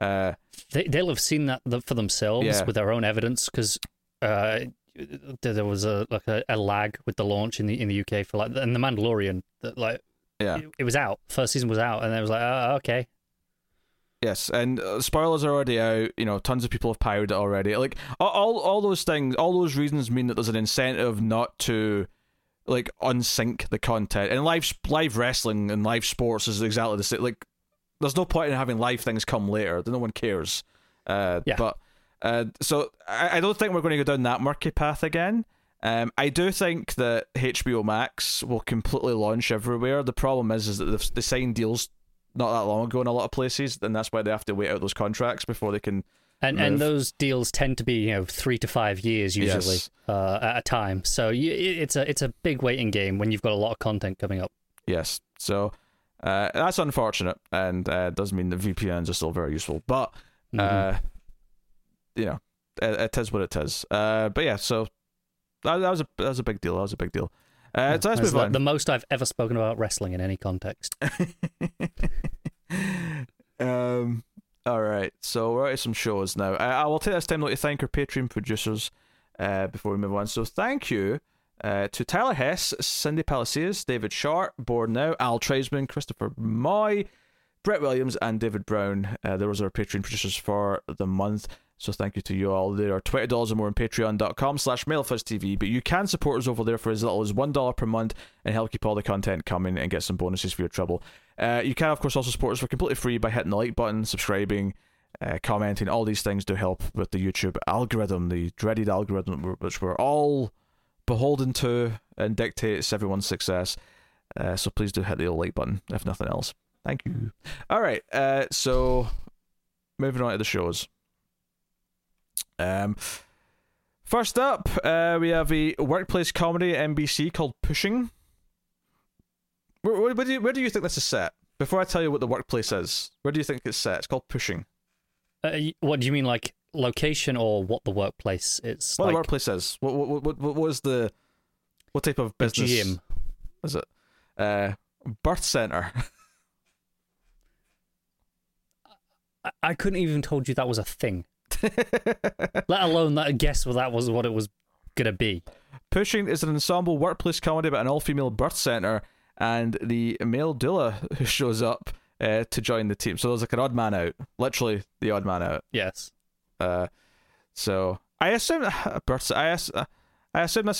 They'll have seen that for themselves with their own evidence, because there was a lag with the launch in the UK for like, and the Mandalorian, it was out. First season was out, and it was like, oh, okay. Yes, and spoilers are already out. You know, tons of people have pirated it already. Like all those things, all those reasons mean that there's an incentive not to like unsync the content. And live wrestling and live sports is exactly the same. Like, there's no point in having live things come later. No one cares. So I don't think we're going to go down that murky path again. I do think that HBO Max will completely launch everywhere. The problem is that they signed deals not that long ago in a lot of places, and that's why they have to wait out those contracts before they can. And those deals tend to be, you know, 3 to 5 years usually at a time. So it's a big waiting game when you've got a lot of content coming up. Yes. So. That's unfortunate, and does mean that VPNs are still very useful, but you know, it is what it is. But yeah, so that was a big deal. So let's move on. The most I've ever spoken about wrestling in any context. All right, so we're out of some shows now. I will take this time to thank our Patreon producers before we move on. So thank you. To Tyler Hess, Cindy Palacios, David Sharp, Born Now, Al Tradesman, Christopher Moy, Brett Williams, and David Brown. Those are our Patreon producers for the month. So thank you to you all. There are $20 or more on patreon.com/MailFuzzTV, but you can support us over there for as little as $1 per month and help keep all the content coming and get some bonuses for your trouble. You can, of course, also support us for completely free by hitting the like button, subscribing, commenting. All these things do help with the YouTube algorithm, the dreaded algorithm, which we're all beholden to and dictates everyone's success. So please do hit the like button, if nothing else. Thank you. All right. So moving on to the shows. First up, we have a workplace comedy at NBC called Pushing. Where do you think this is set? Before I tell you what the workplace is, where do you think it's set? It's called Pushing. What do you mean, like location, or what the workplace is? What like the workplace is? What is the, what type of business? A gym. Is it? Birth center. I couldn't even told you that was a thing. Let alone that a guess what that was, what it was gonna be. Pushing is an ensemble workplace comedy about an all-female birth center and the male doula who shows up to join the team. So there's like an odd man out, literally the odd man out. Yes. So I assume this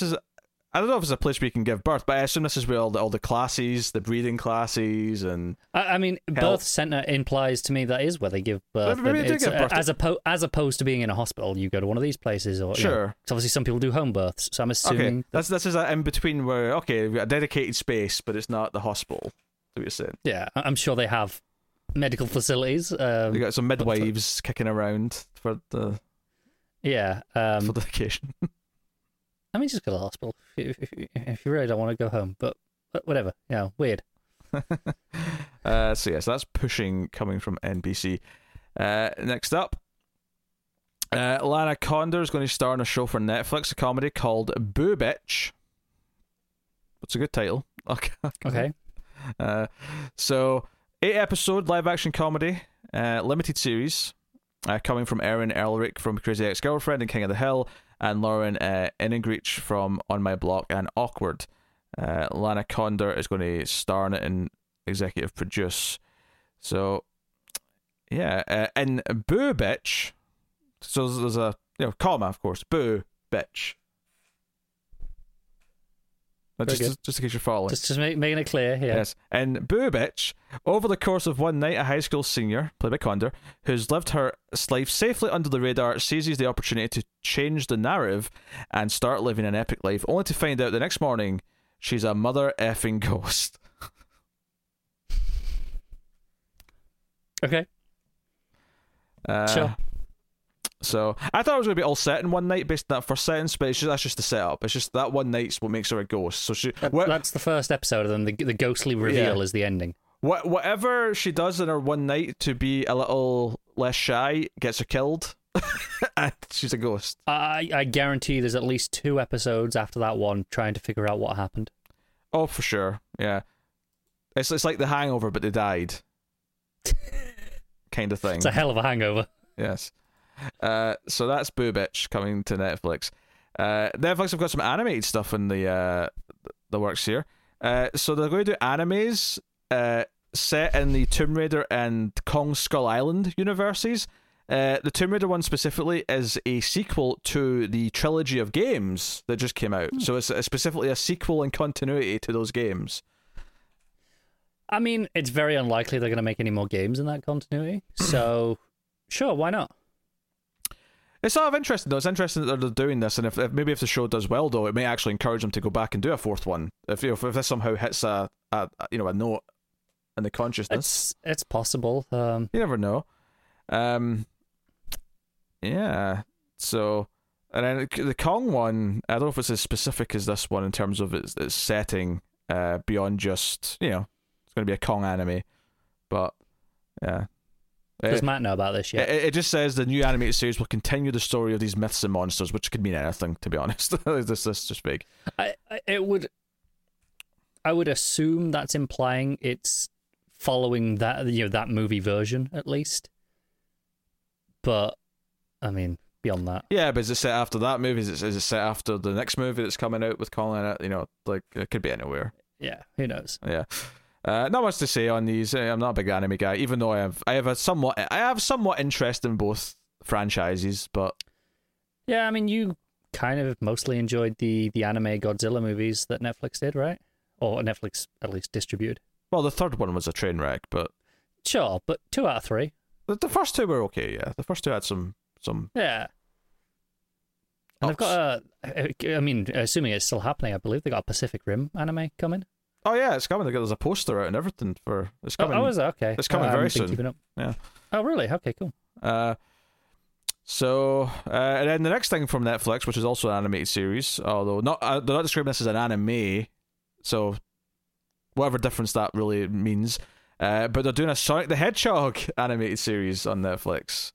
is I don't know if it's a place where you can give birth, but I assume this is where all the classes, the breeding classes, and I mean, birth center implies to me that is where they give birth. As opposed to being in a hospital, you go to one of these places, or sure, you know, obviously some people do home births. So I'm assuming this is in between where we've got a dedicated space, but it's not the hospital. What you're saying? Yeah, I'm sure they have medical facilities. They got some midwives kicking around for the for the vacation. I mean, just go to the hospital if you really don't want to go home, but whatever, you know, weird. So that's Pushing, coming from NBC. Next up, Lana Condor is going to star in a show for Netflix, a comedy called Boo Bitch. It's a good title. Okay. So 8-episode live-action comedy, limited series, coming from Erin Elric from Crazy Ex-Girlfriend and King of the Hill, and Lauren Ingrich from On My Block and Awkward. Lana Condor is going to star in it and executive produce. So, yeah. And Boo Bitch. So there's a comma, of course. Boo Bitch. Just in case you're following. Just making it clear, yeah. Yes. And Boo Bitch, over the course of one night, a high school senior, played by Condor, who's lived her life safely under the radar, seizes the opportunity to change the narrative and start living an epic life, only to find out the next morning she's a mother effing ghost. Okay. Sure. So I thought it was going to be all set in one night based on that first sentence, but that's just the setup. It's just that one night's what makes her a ghost. So that's the first episode of them. The ghostly reveal is the ending. Whatever she does in her one night to be a little less shy gets her killed. And she's a ghost. I guarantee there's at least 2 episodes after that one trying to figure out what happened. Oh, for sure. Yeah. It's like The Hangover, but they died. Kind of thing. It's a hell of a hangover. Yes. So that's Boo Bitch, coming to Netflix. Netflix have got some animated stuff in the works here. So they're going to do animes set in the Tomb Raider and Kong Skull Island universes. The Tomb Raider one specifically is a sequel to the trilogy of games that just came out. So it's specifically a sequel and continuity to those games. I mean, it's very unlikely they're going to make any more games in that continuity. So, sure, why not? It's sort of interesting, though. It's interesting that they're doing this, and if the show does well, though, it may actually encourage them to go back and do a fourth one. If this somehow hits a note in the consciousness, it's possible. You never know. Yeah. So, and then the Kong one, I don't know if it's as specific as this one in terms of its setting, beyond just it's going to be a Kong anime, but yeah. Does Matt know about this yet? It just says the new animated series will continue the story of these myths and monsters, which could mean anything, to be honest. This is just big. I would assume that's implying it's following that that movie version at least. But I mean, beyond that, yeah. But is it set after that movie? Is it set after the next movie that's coming out with Colin? It could be anywhere. Yeah, who knows? Yeah. Not much to say on these. I'm not a big anime guy, even though I have somewhat interest in both franchises. But yeah, I mean, you kind of mostly enjoyed the anime Godzilla movies that Netflix did, right? Or Netflix at least distributed. Well, the third one was a train wreck, but sure. But 2 out of 3. The first 2 were okay. Yeah, the first 2 had some. Yeah. And they've got I mean, assuming it's still happening, I believe they got a Pacific Rim anime coming. Oh yeah, it's coming. There's a poster out and everything for it's coming. Oh, is that okay? It's coming very soon. Yeah. Oh really? Okay, cool. And then the next thing from Netflix, which is also an animated series, although they're not describing this as an anime, so whatever difference that really means. But they're doing a Sonic the Hedgehog animated series on Netflix,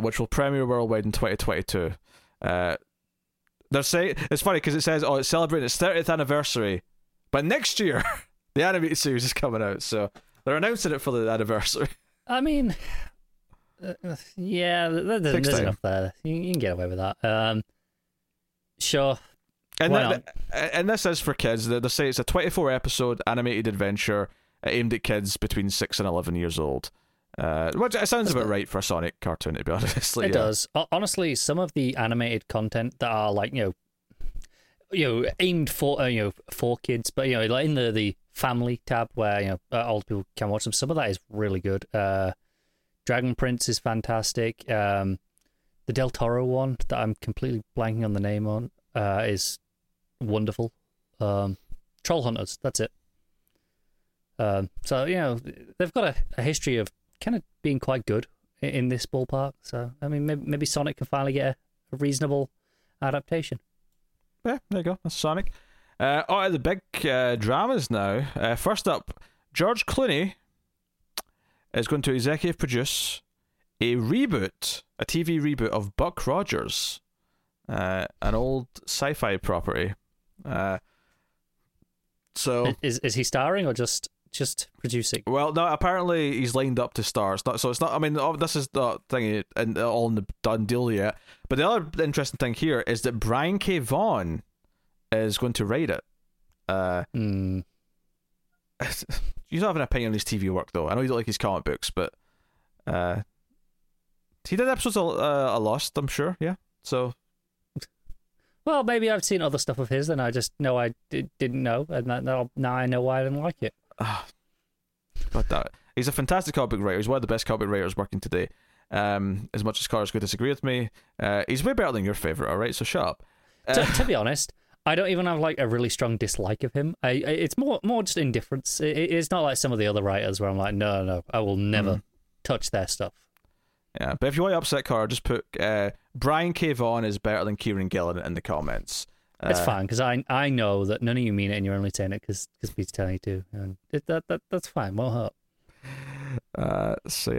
which will premiere worldwide in 2022. They're saying it's funny because it says, "Oh, it's celebrating its 30th anniversary." But next year, the animated series is coming out, so they're announcing it for the anniversary. I mean, yeah, there's enough there. You can get away with that. Sure. And this is for kids. They say it's a 24-episode animated adventure aimed at kids between 6 and 11 years old. Which it sounds about right for a Sonic cartoon, to be honest. It does. Honestly, some of the animated content that are like, aimed for for kids, but like in the family tab where old people can watch them. Some of that is really good. Dragon Prince is fantastic. The Del Toro one that I'm completely blanking on the name on is wonderful. Troll Hunters, that's it. So they've got a history of kind of being quite good in this ballpark. So I mean, maybe Sonic can finally get a reasonable adaptation. Yeah, there you go. That's Sonic. All right, the big dramas now. First up, George Clooney is going to executive produce a reboot, a TV reboot of Buck Rogers, an old sci-fi property. So is he starring or just producing? Well, no. Apparently, he's lined up to star. It's not. I mean, this is not thing and all in the done deal yet. But the other interesting thing here is that Brian K. Vaughan is going to write it. You don't have an opinion on his TV work, though. I know you don't like his comic books, but he did episodes of Lost, I'm sure. Yeah. So. Well, maybe I've seen other stuff of his, and I just know didn't know, and now I know why I didn't like it. But that he's a fantastic comic book writer. He's one of the best comic book writers working today. As much as Carlos could disagree with me, he's way better than your favorite. All right, so shut up. To be honest, I don't even have like a really strong dislike of him. It's more just indifference. It's not like some of the other writers where I'm like, no, I will never touch their stuff. Yeah, but if you want to upset Cara, just put Brian K. Vaughan is better than Kieran Gillen in the comments. It's fine, because I know that none of you mean it and you're only saying it because we're telling you to. And that's fine, won't hurt. So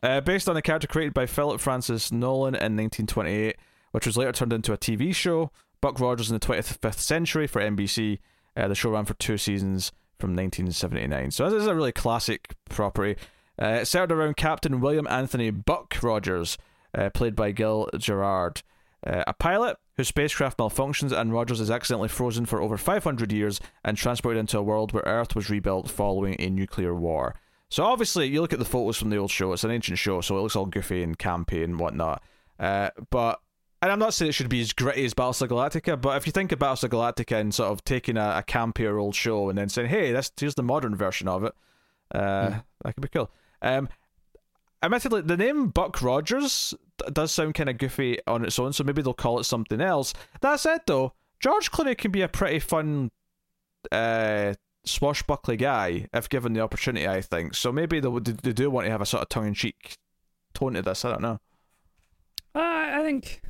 yeah. Based on a character created by Philip Francis Nolan in 1928, which was later turned into a TV show, Buck Rogers in the 25th Century for NBC. The show ran for 2 seasons from 1979. So this is a really classic property. It centered around Captain William Anthony Buck Rogers, played by Gil Gerard, a pilot whose spacecraft malfunctions and Rogers is accidentally frozen for over 500 years and transported into a world where Earth was rebuilt following a nuclear war. So obviously, you look at the photos from the old show, it's an ancient show, so it looks all goofy and campy and whatnot. And I'm not saying it should be as gritty as Battlestar Galactica, but if you think of Battlestar Galactica and sort of taking a campier old show and then saying, hey, here's the modern version of it, that could be cool. Admittedly, the name Buck Rogers does sound kind of goofy on its own, so maybe they'll call it something else. That said, though, George Clooney can be a pretty fun swashbuckly guy if given the opportunity, I think. So maybe they do want to have a sort of tongue-in-cheek tone to this. I don't know. I think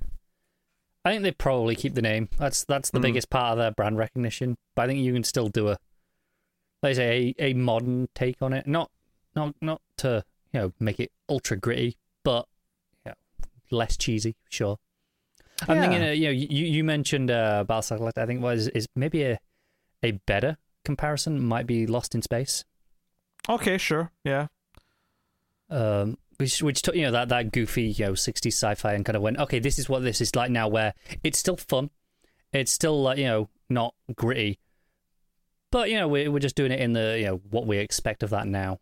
they probably keep the name. That's the biggest part of their brand recognition. But I think you can still do a modern take on it. Not to make it ultra gritty, but less cheesy. Sure, yeah. I'm thinking you mentioned Battlestar Galactica. I think is maybe a better comparison might be Lost in Space. Okay, sure, yeah. Which took that goofy 60s sci-fi and kind of went, okay, this is what this is like now, where it's still fun, it's still like not gritty, but we're just doing it in the what we expect of that now.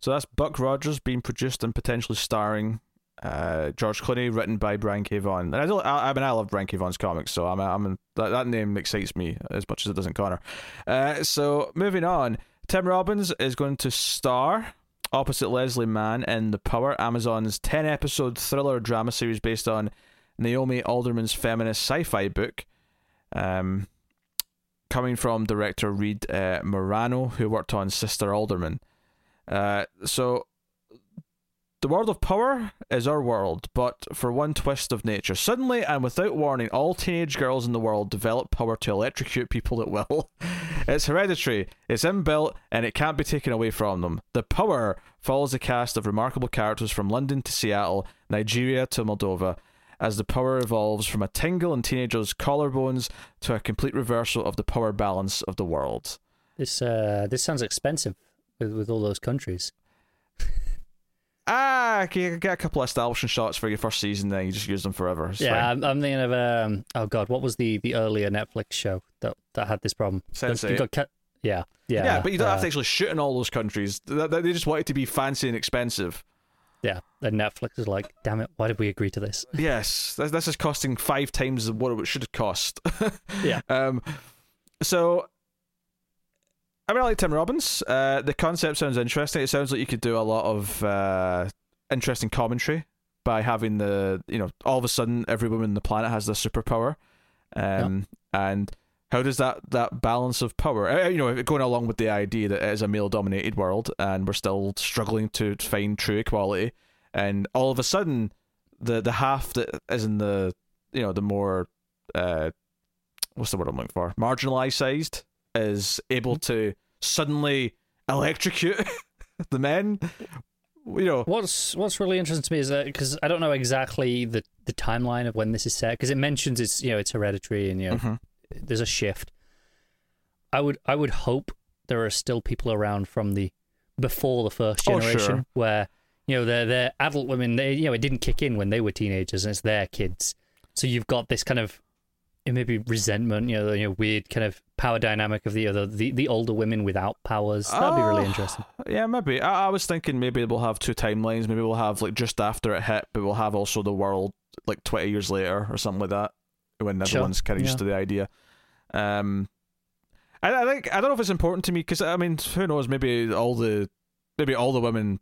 So that's Buck Rogers being produced and potentially starring George Clooney, written by Brian K. Vaughan. And I love Brian K. Vaughan's comics, so that name excites me as much as it doesn't Connor. So moving on, Tim Robbins is going to star opposite Leslie Mann in The Power, Amazon's 10-episode thriller drama series based on Naomi Alderman's feminist sci-fi book. Coming from director Reed Morano, who worked on Sister Alderman. So, the world of Power is our world, but for one twist of nature. Suddenly and without warning, all teenage girls in the world develop power to electrocute people at will. It's hereditary, it's inbuilt, and it can't be taken away from them. The Power follows a cast of remarkable characters from London to Seattle, Nigeria to Moldova, as the power evolves from a tingle in teenagers' collarbones to a complete reversal of the power balance of the world. This sounds expensive with all those countries. You get a couple of establishing shots for your first season, then you just use them forever. It's fine. I'm thinking of what was the earlier Netflix show that had this problem? Sense8. Yeah, but you don't have to actually shoot in all those countries. They just want it to be fancy and expensive. Yeah, and Netflix is like, damn it, why did we agree to this? Yes, that's just costing 5 times what it should have cost. Yeah. So, I mean, I like Tim Robbins. The concept sounds interesting. It sounds like you could do a lot of interesting commentary by having the, you know, all of a sudden every woman on the planet has this superpower. And how does that balance of power, you know, going along with the idea that it is a male-dominated world and we're still struggling to find true equality, and all of a sudden the half that is in the, you know, the more what's the word I'm looking for, marginalized sized, is able to suddenly electrocute the men. You know, what's really interesting to me is that, because I don't know exactly the timeline of when this is set, because it mentions it's, you know, it's hereditary and, you know, there's a shift. I would hope there are still people around from the before the first generation, where, you know, they're adult women. They, you know, it didn't kick in when they were teenagers, and it's their kids. So you've got this kind of maybe resentment, you know, weird kind of power dynamic of the older women without powers. That'd be really interesting. Yeah, maybe. I was thinking maybe we'll have 2 timelines. Maybe we'll have like just after it hit, but we'll have also the world like 20 years later or something like that, when everyone's kind of used to the idea. I think, I don't know if it's important to me, because I mean, who knows? Maybe all the women,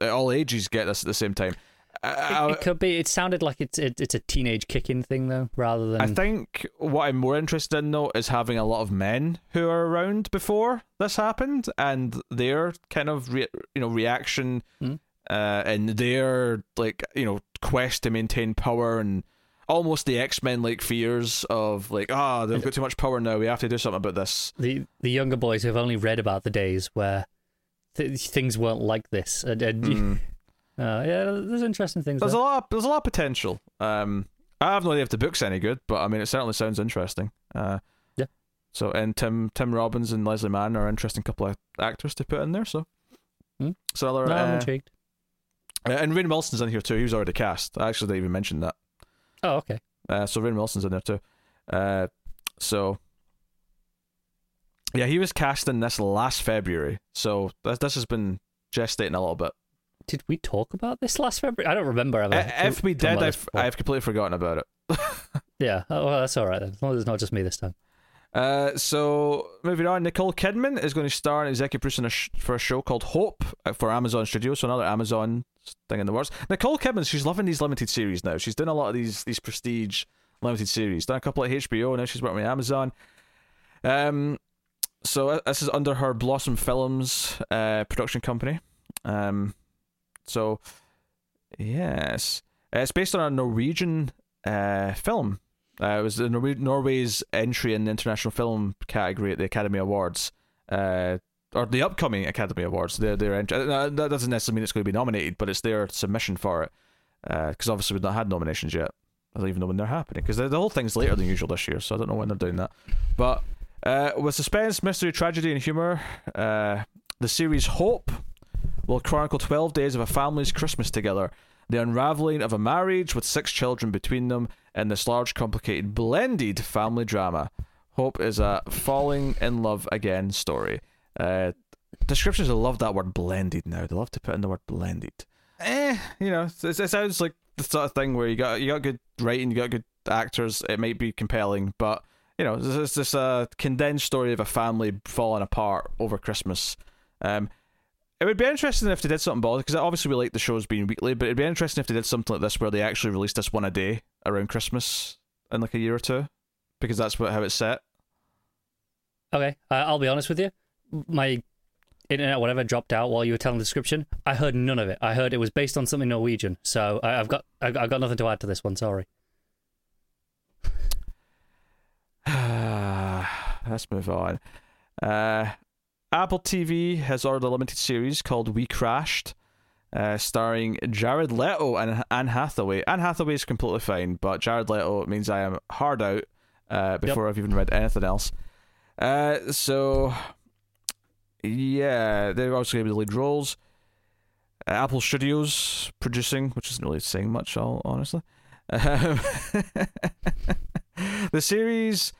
all ages, get this at the same time. It could be. It sounded like it's a teenage kick-in thing, though, rather than... I think what I'm more interested in, though, is having a lot of men who are around before this happened, and their kind of reaction, and their, like, you know, quest to maintain power, and almost the X-Men like fears of like, they've got too much power now, we have to do something about this. The younger boys have only read about the days where things weren't like this, and yeah, there's interesting things. There's a lot of potential. I have no idea if the book's any good, but I mean, it certainly sounds interesting. Yeah. So, and Tim Robbins and Leslie Mann are an interesting couple of actors to put in there. So, I'm intrigued. And Rainn Wilson's in here too. He was already cast. I actually didn't even mention that. Oh, okay. So Rainn Wilson's in there too. So yeah, he was cast in this last February. So this has been gestating a little bit. Did we talk about this last February? I don't remember. If we did, I've completely forgotten about it. Yeah, well, that's all right then. As long as it's not just me this time. So, moving on, Nicole Kidman is going to star and executive producer for a show called Hope for Amazon Studios, so another Amazon thing in the works. Nicole Kidman, she's loving these limited series now. She's done a lot of these prestige limited series. Done a couple at HBO, now she's working with Amazon. So, this is under her Blossom Films production company. So, yes. It's based on a Norwegian film. It was Norway's entry in the international film category at the Academy Awards, or the upcoming Academy Awards. That doesn't necessarily mean it's going to be nominated, but it's their submission for it, because obviously we've not had nominations yet. I don't even know when they're happening, because the whole thing's later than usual this year, so I don't know when they're doing that. But with suspense, mystery, tragedy, and humour, the series Hope will chronicle 12 days of a family's Christmas together, the unraveling of a marriage with 6 children between them, and this large, complicated, blended family drama. Hope is a falling in love again story. Descriptions, I love that word blended now. They love to put in the word blended. You know, it sounds like the sort of thing where you got good writing, you got good actors, it might be compelling, but, you know, it's just a condensed story of a family falling apart over Christmas. It would be interesting if they did something, because obviously we like the shows being weekly, but it'd be interesting if they did something like this where they actually released this one a day around Christmas in like a year or two, because that's how it's set. Okay, I'll be honest with you. My internet, whatever, dropped out while you were telling the description. I heard none of it. I heard it was based on something Norwegian, so I've got nothing to add to this one, sorry. Let's move on. Apple TV has ordered a limited series called We Crashed, starring Jared Leto and Anne Hathaway. Anne Hathaway is completely fine, but Jared Leto means I am hard out before I've even read anything else. So, yeah, they're obviously going to be the lead roles. Apple Studios producing, which isn't really saying much, honestly. The series,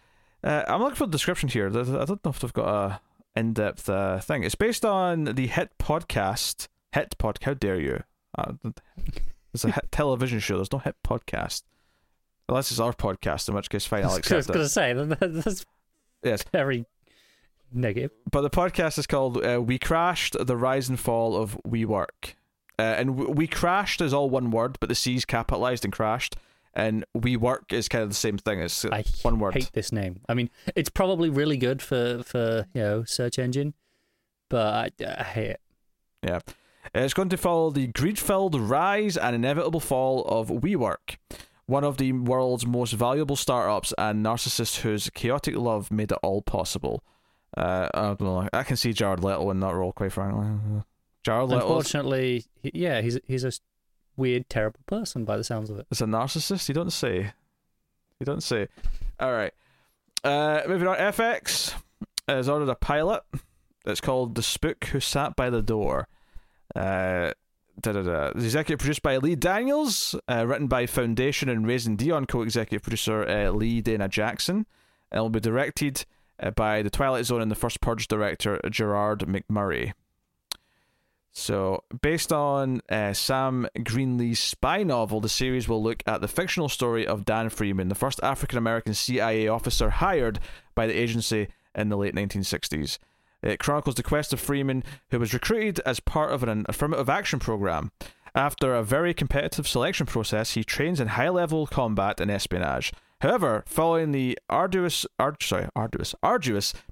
I'm looking for the description here. I don't know if they've got a in-depth thing. It's based on the hit podcast. How dare you? It's a television show. There's no hit podcast. Unless it's our podcast, in which case, fine, I'll accept it. I was going to say, that's very negative. But the podcast is called We Crashed, The Rise and Fall of WeWork. And We Crashed is all one word, but the C's capitalized and crashed. And WeWork is kind of the same thing. It's one word. I hate this name. I mean, it's probably really good for you know, search engine, but I hate it. Yeah. It's going to follow the greed-filled rise and inevitable fall of WeWork, one of the world's most valuable startups and narcissists whose chaotic love made it all possible. I don't know. I can see Jared Leto in that role, quite frankly. Jared Leto. Unfortunately, he's a weird, terrible person by the sounds of it. It's a narcissist? You don't say. You don't say. All right. Moving on. FX has ordered a pilot. It's called The Spook Who Sat by the Door. It's executive produced by Lee Daniels, written by Foundation and Raising Dion co-executive producer Lee Dana Jackson, and will be directed by The Twilight Zone and The First Purge director Gerard McMurray. So, based on Sam Greenlee's spy novel, the series will look at the fictional story of Dan Freeman, the first African-American CIA officer hired by the agency in the late 1960s. It chronicles the quest of Freeman, who was recruited as part of an affirmative action program. After a very competitive selection process, he trains in high-level combat and espionage. However, following the arduous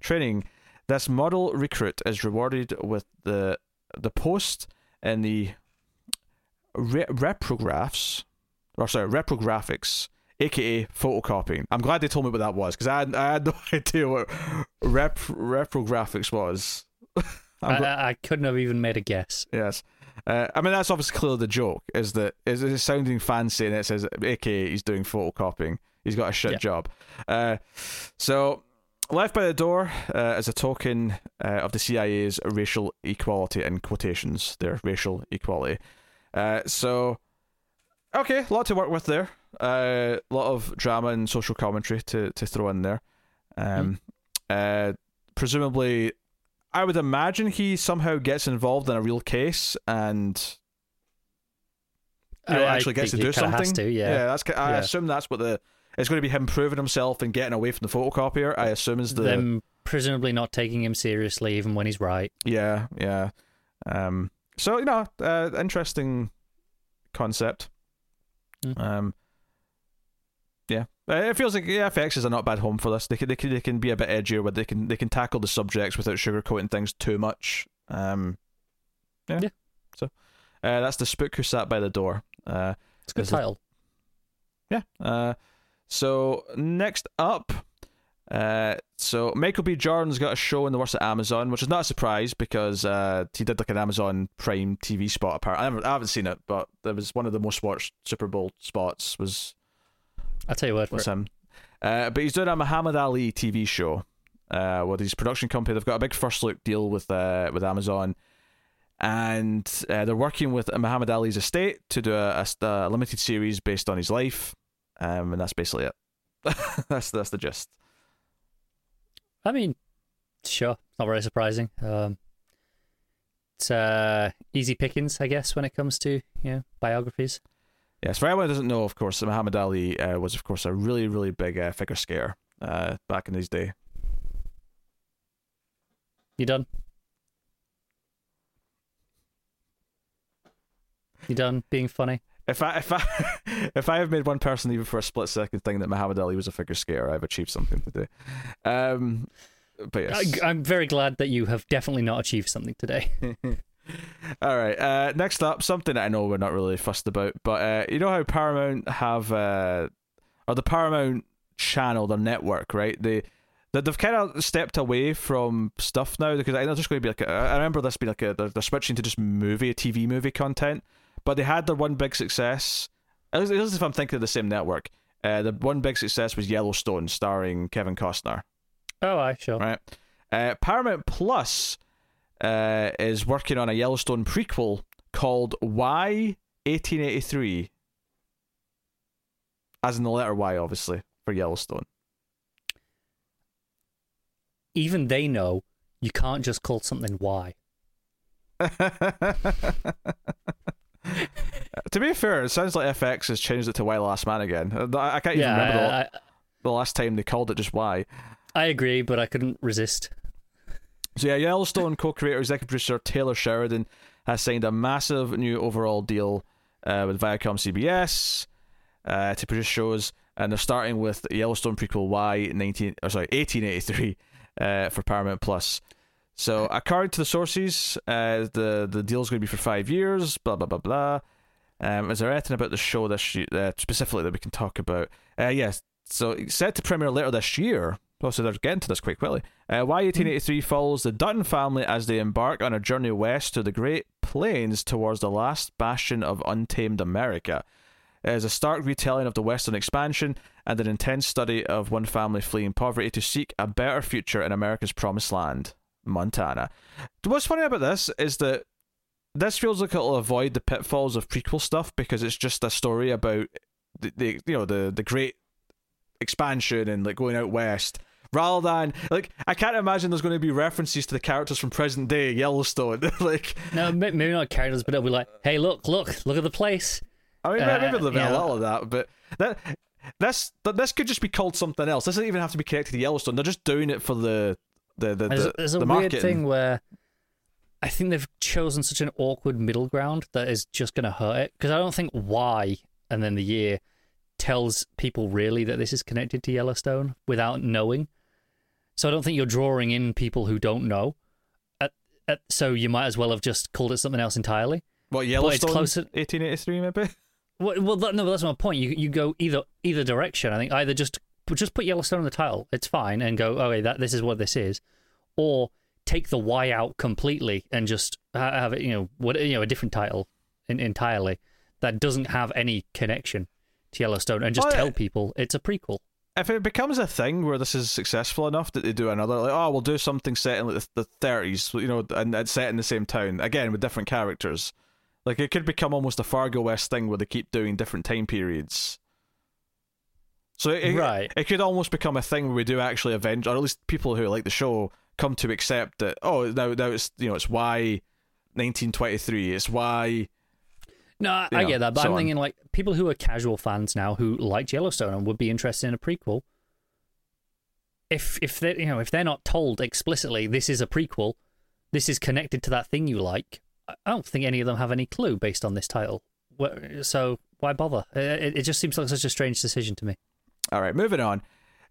training, this model recruit is rewarded with the post in the reprographics, aka photocopying. I'm glad they told me what that was, because I had no idea what reprographics was. I couldn't have even made a guess. Yes. I mean, that's obviously clearly the joke, is that it's sounding fancy and it says aka he's doing photocopying. He's got a shit job. So Left by the Door is a token of the CIA's racial equality, in quotations, their racial equality. So, okay, a lot to work with there. A lot of drama and social commentary to throw in there. Presumably, I would imagine he somehow gets involved in a real case and actually gets to do something. Has to, I assume that's what it's going to be him proving himself and getting away from the photocopier, I assume, is them presumably not taking him seriously even when he's right. Yeah, yeah. So, you know, interesting concept. Yeah, it feels like FX is a not bad home for this. They can be a bit edgier, but they can tackle the subjects without sugarcoating things too much. So that's The Spook Who Sat by the Door. It's a good title. So next up, so Michael B. Jordan's got a show in the works at Amazon, which is not a surprise because he did like an Amazon Prime TV spot. Apparently, I haven't seen it, but it was one of the most watched Super Bowl spots. I'll tell you what, for him. But he's doing a Muhammad Ali TV show with his production company. They've got a big first look deal with Amazon, and they're working with Muhammad Ali's estate to do a limited series based on his life, and that's basically it. that's the gist. I mean, sure, it's not very surprising. It's easy pickings, I guess, when it comes to biographies. Yes, for anyone who doesn't know, of course, Muhammad Ali was, of course, a really, really big figure skater back in his day. You done being funny? If I have made one person even for a split second think that Muhammad Ali was a figure skater, I've achieved something today. But yes, I'm very glad that you have definitely not achieved something today. All right. Next up, something that I know we're not really fussed about, but you know how Paramount have or the Paramount channel, their network, right? They've kind of stepped away from stuff now because I know there's going to be I remember this being they're switching to just TV movie content, but they had their one big success. At least if I'm thinking of the same network, the one big success was Yellowstone, starring Kevin Costner. Oh, I sure. Right. Paramount Plus is working on a Yellowstone prequel called Y 1883, as in the letter Y, obviously, for Yellowstone. Even they know you can't just call something Y. To be fair, it sounds like FX has changed it to Why Last Man again. I can't even remember the last time they called it just Why. I agree, but I couldn't resist. So yeah, Yellowstone co-creator, executive producer Taylor Sheridan has signed a massive new overall deal with Viacom CBS to produce shows, and they're starting with the Yellowstone prequel Why 1883 for Paramount Plus. So according to the sources, the deal's going to be for 5 years, blah, blah, blah, blah. Is there anything about the show specifically that we can talk about? Yes, so it's set to premiere later this year. Oh, so they're getting to this quite quickly. Why 1883 follows the Dutton family as they embark on a journey west to the Great Plains towards the last bastion of untamed America. It is a stark retelling of the Western expansion and an intense study of one family fleeing poverty to seek a better future in America's promised land, Montana. What's funny about this is that this feels like it'll avoid the pitfalls of prequel stuff because it's just a story about the great expansion and like going out west. Rather than like, I can't imagine there's going to be references to the characters from present day Yellowstone. Like, no, maybe not characters, but it'll be like, hey, look at the place. I mean, maybe there'll be a lot of that, but this could just be called something else. It doesn't even have to be connected to Yellowstone. They're just doing it for the marketing. There's a weird thing where I think they've chosen such an awkward middle ground that is just going to hurt it, because I don't think Why and then the year tells people really that this is connected to Yellowstone without knowing. So I don't think you're drawing in people who don't know. So you might as well have just called it something else entirely. What, Yellowstone 1883 maybe? Well, that's my point. You go either direction. I think either just put Yellowstone in the title. It's fine, and go, okay, this is what this is, or take the Why out completely and just have it, a different title entirely that doesn't have any connection to Yellowstone, and just tell people it's a prequel. If it becomes a thing where this is successful enough that they do another, like, we'll do something set in like the 30s, and set in the same town again with different characters. Like, it could become almost a Fargo West thing where they keep doing different time periods. So it could almost become a thing where we do actually avenge, or at least people who like the show come to accept that. Oh, now it's it's Why 1923. It's Why. No, I get that, but I'm thinking like people who are casual fans now who liked Yellowstone and would be interested in a prequel. If they if they're not told explicitly this is a prequel, this is connected to that thing you like. I don't think any of them have any clue based on this title. So why bother? It just seems like such a strange decision to me. All right, moving on.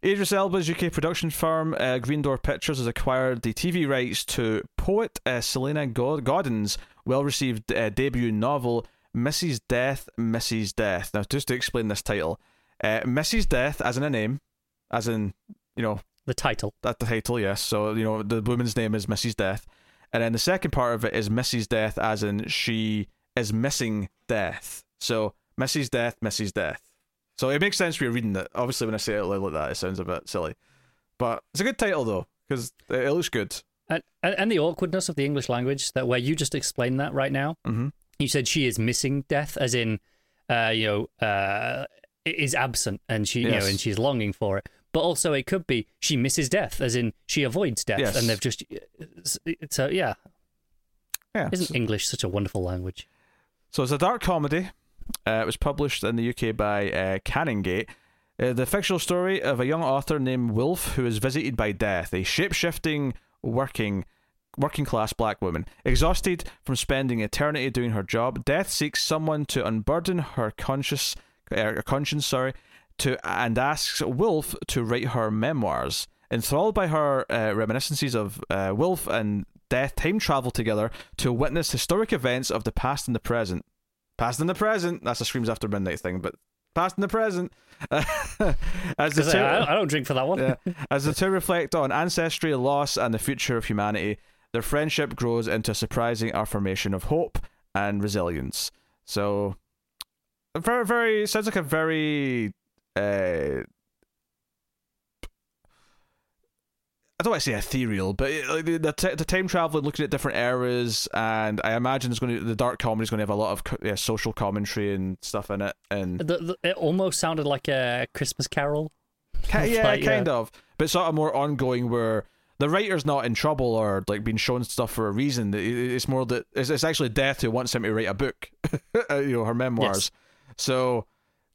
Idris Elba's UK production firm, Green Door Pictures, has acquired the TV rights to poet Selena Godin's well-received debut novel, Mrs. Death, Mrs. Death. Now, just to explain this title, Mrs. Death, as in a name, as in, the title. That's the title, yes. So, the woman's name is Mrs. Death. And then the second part of it is Mrs. Death, as in she is missing death. So, Mrs. Death, Mrs. Death. So, it makes sense for you reading it. Obviously, when I say it loud like that, it sounds a bit silly. But it's a good title, though, because it looks good. And the awkwardness of the English language, that where you just explained that right now, mm-hmm. You said she is missing death, as in, is absent, and she, yes. And she's longing for it. But also, it could be she misses death, as in she avoids death, yes. And they've just so yeah. Isn't English such a wonderful language? So it's a dark comedy. It was published in the UK by Canongate. The fictional story of a young author named Wolfe who is visited by death, a shape-shifting working-class black woman. Exhausted from spending eternity doing her job, Death seeks someone to unburden her conscience, and asks Wolfe to write her memoirs. Enthralled by her reminiscences of Wolfe and Death, time travel together to witness historic events of the past and the present. Past and the present. That's a Screams After Midnight thing, but past and the present. I don't drink for that one. Yeah, as the two reflect on ancestry, loss, and the future of humanity, their friendship grows into a surprising affirmation of hope and resilience. So, very, very sounds like a very. I don't want to say ethereal, but the time traveling, looking at different eras, and I imagine the dark comedy is going to have a lot of social commentary and stuff in it. And it almost sounded like a Christmas Carol, kind of, but sort of more ongoing where. the writer's not in trouble or like being shown stuff for a reason. It's more that it's actually Death who wants him to write a book, you know, her memoirs. Yes. So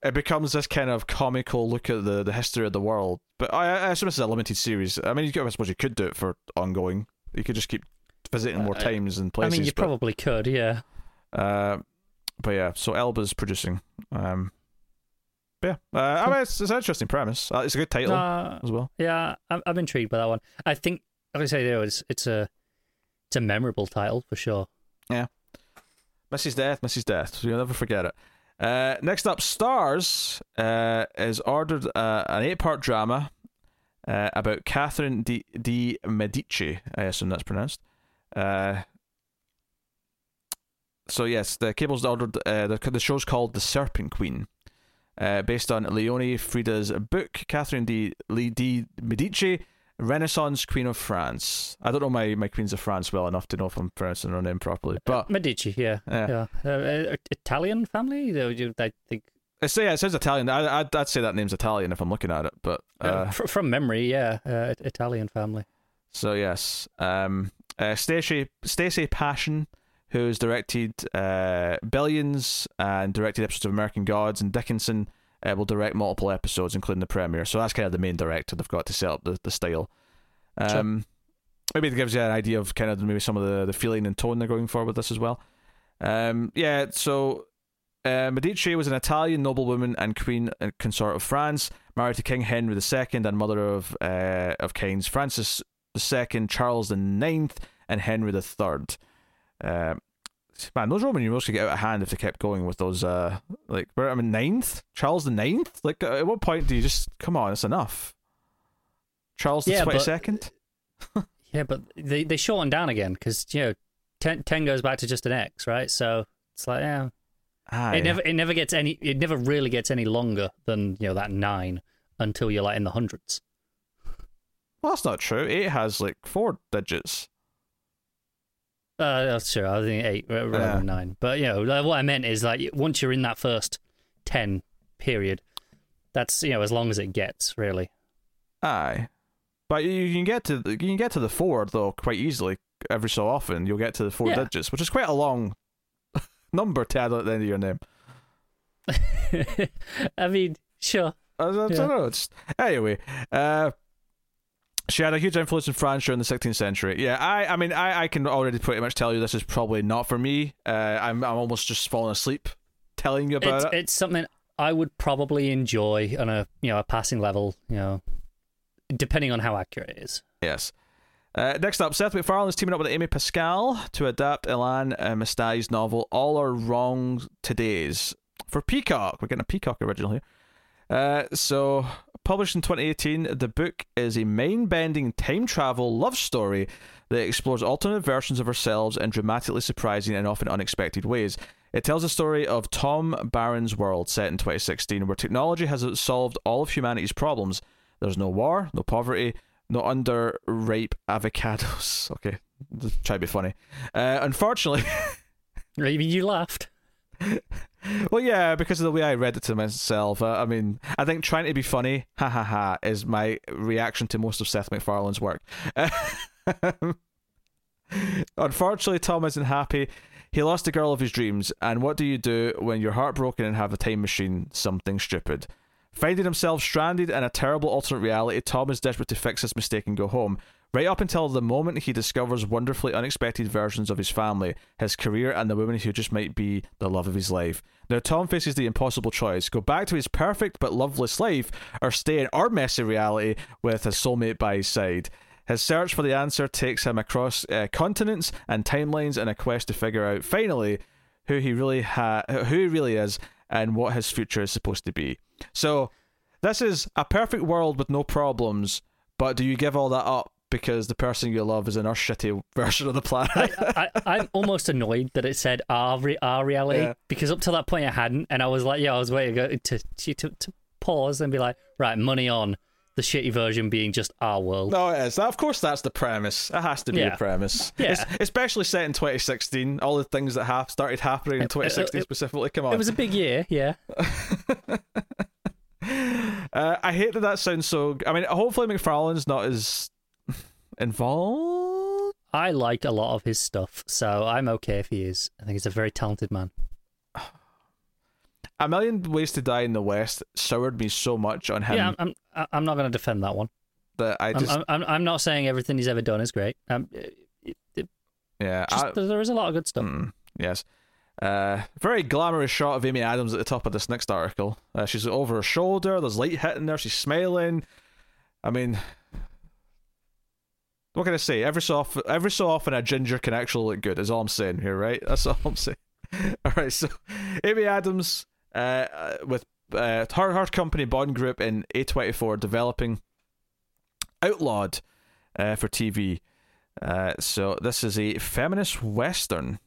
it becomes this kind of comical look at the history of the world. But I assume this is a limited series. I mean, I suppose you could do it for ongoing. You could just keep visiting more times and places. I mean, you probably could, yeah. But yeah, so Elba's producing. I mean, it's an interesting premise. It's a good title as well. Yeah, I'm intrigued by that one. I think, like I say, you know, it's a memorable title for sure. Yeah, Mrs. Death. You'll never forget it. Next up, Stars is ordered an 8-part drama about Catherine de Medici. I assume that's pronounced. So yes, the cable's ordered the show's called The Serpent Queen. Based on Leone Frida's book, Catherine de' Medici, Renaissance Queen of France. I don't know my Queens of France well enough to know if I'm pronouncing her name properly. But Medici, yeah. Italian family? I think. It says Italian. I'd say that name's Italian if I'm looking at it. But from memory, yeah, Italian family. So yes, Stacey Passion, who's directed Billions and directed episodes of American Gods, and Dickinson will direct multiple episodes, including the premiere. So that's kind of the main director they've got to set up the style. Maybe it gives you an idea of kind of maybe some of the feeling and tone they're going for with this as well. Medici was an Italian noblewoman and queen and consort of France, married to King Henry II and mother of Kings Francis II, Charles IX, and Henry III. Man, those Roman numerals could get out of hand if they kept going with those. Ninth, Charles the Ninth. Like, at what point do you just come on? It's enough. Charles the 22nd. Yeah, but they shorten down again because 10 goes back to just an X, right? So it's like It never really gets any longer than that 9 until you're like in the hundreds. Well, that's not true. It has like 4 digits. Sure, I think 8 rather than 9. But what I meant is like once you're in that first 10 period, that's as long as it gets really. Aye, but you can get to the 4 though quite easily. Every so often, you'll get to the 4 digits, which is quite a long number to add at the end of your name. I mean, sure. I don't know. Anyway. She had a huge influence in France during the 16th century. Yeah, I can already pretty much tell you this is probably not for me. I'm almost just falling asleep telling you about it. It's something I would probably enjoy on a passing level, depending on how accurate it is. Yes. Next up, Seth MacFarlane is teaming up with Amy Pascal to adapt Ilan Mastai's novel All Our Wrongs Today's for Peacock. We're getting a Peacock original here. Published in 2018, the book is a mind-bending time travel love story that explores alternate versions of ourselves in dramatically surprising and often unexpected ways. It tells the story of Tom Barron's world, set in 2016, where technology has solved all of humanity's problems. There's no war, no poverty, no under-ripe avocados. Okay, try to be funny. Unfortunately... Maybe you laughed. Well, yeah, because of the way I read it to myself. I mean, I think trying to be funny, ha ha ha, is my reaction to most of Seth MacFarlane's work. Unfortunately, Tom isn't happy. He lost the girl of his dreams, and what do you do when you're heartbroken and have a time machine? Something stupid. Finding himself stranded in a terrible alternate reality, Tom is desperate to fix his mistake and go home. Right up until the moment he discovers wonderfully unexpected versions of his family, his career, and the woman who just might be the love of his life. Now Tom faces the impossible choice: go back to his perfect but loveless life, or stay in our messy reality with his soulmate by his side. His search for the answer takes him across continents and timelines in a quest to figure out, finally, who he really is and what his future is supposed to be. So, this is a perfect world with no problems, but do you give all that up? Because the person you love is an shitty version of the planet. I'm almost annoyed that it said our reality, because up to that point I hadn't, and I was like, I was waiting to pause and be like, right, money on the shitty version being just our world. No, it is. Of course, that's the premise. It has to be a premise. Yeah. It's especially set in 2016, all the things that started happening in 2016 specifically. Come on. It was a big year, yeah. I hate that sounds so... I mean, hopefully MacFarlane's not as... involved? I like a lot of his stuff, so I'm okay if he is. I think he's a very talented man. A Million Ways to Die in the West soured me so much on him. Yeah, I'm not going to defend that one. That I just... I'm not saying everything he's ever done is great. There is a lot of good stuff. Yes. Very glamorous shot of Amy Adams at the top of this next article. She's over her shoulder. There's light hitting there. She's smiling. I mean, what can I say? Every so often, a ginger can actually look good. Is all I'm saying here, right? That's all I'm saying. All right. So, Amy Adams with her company Bond Group in A24 developing Outlawed for TV. So this is a feminist western.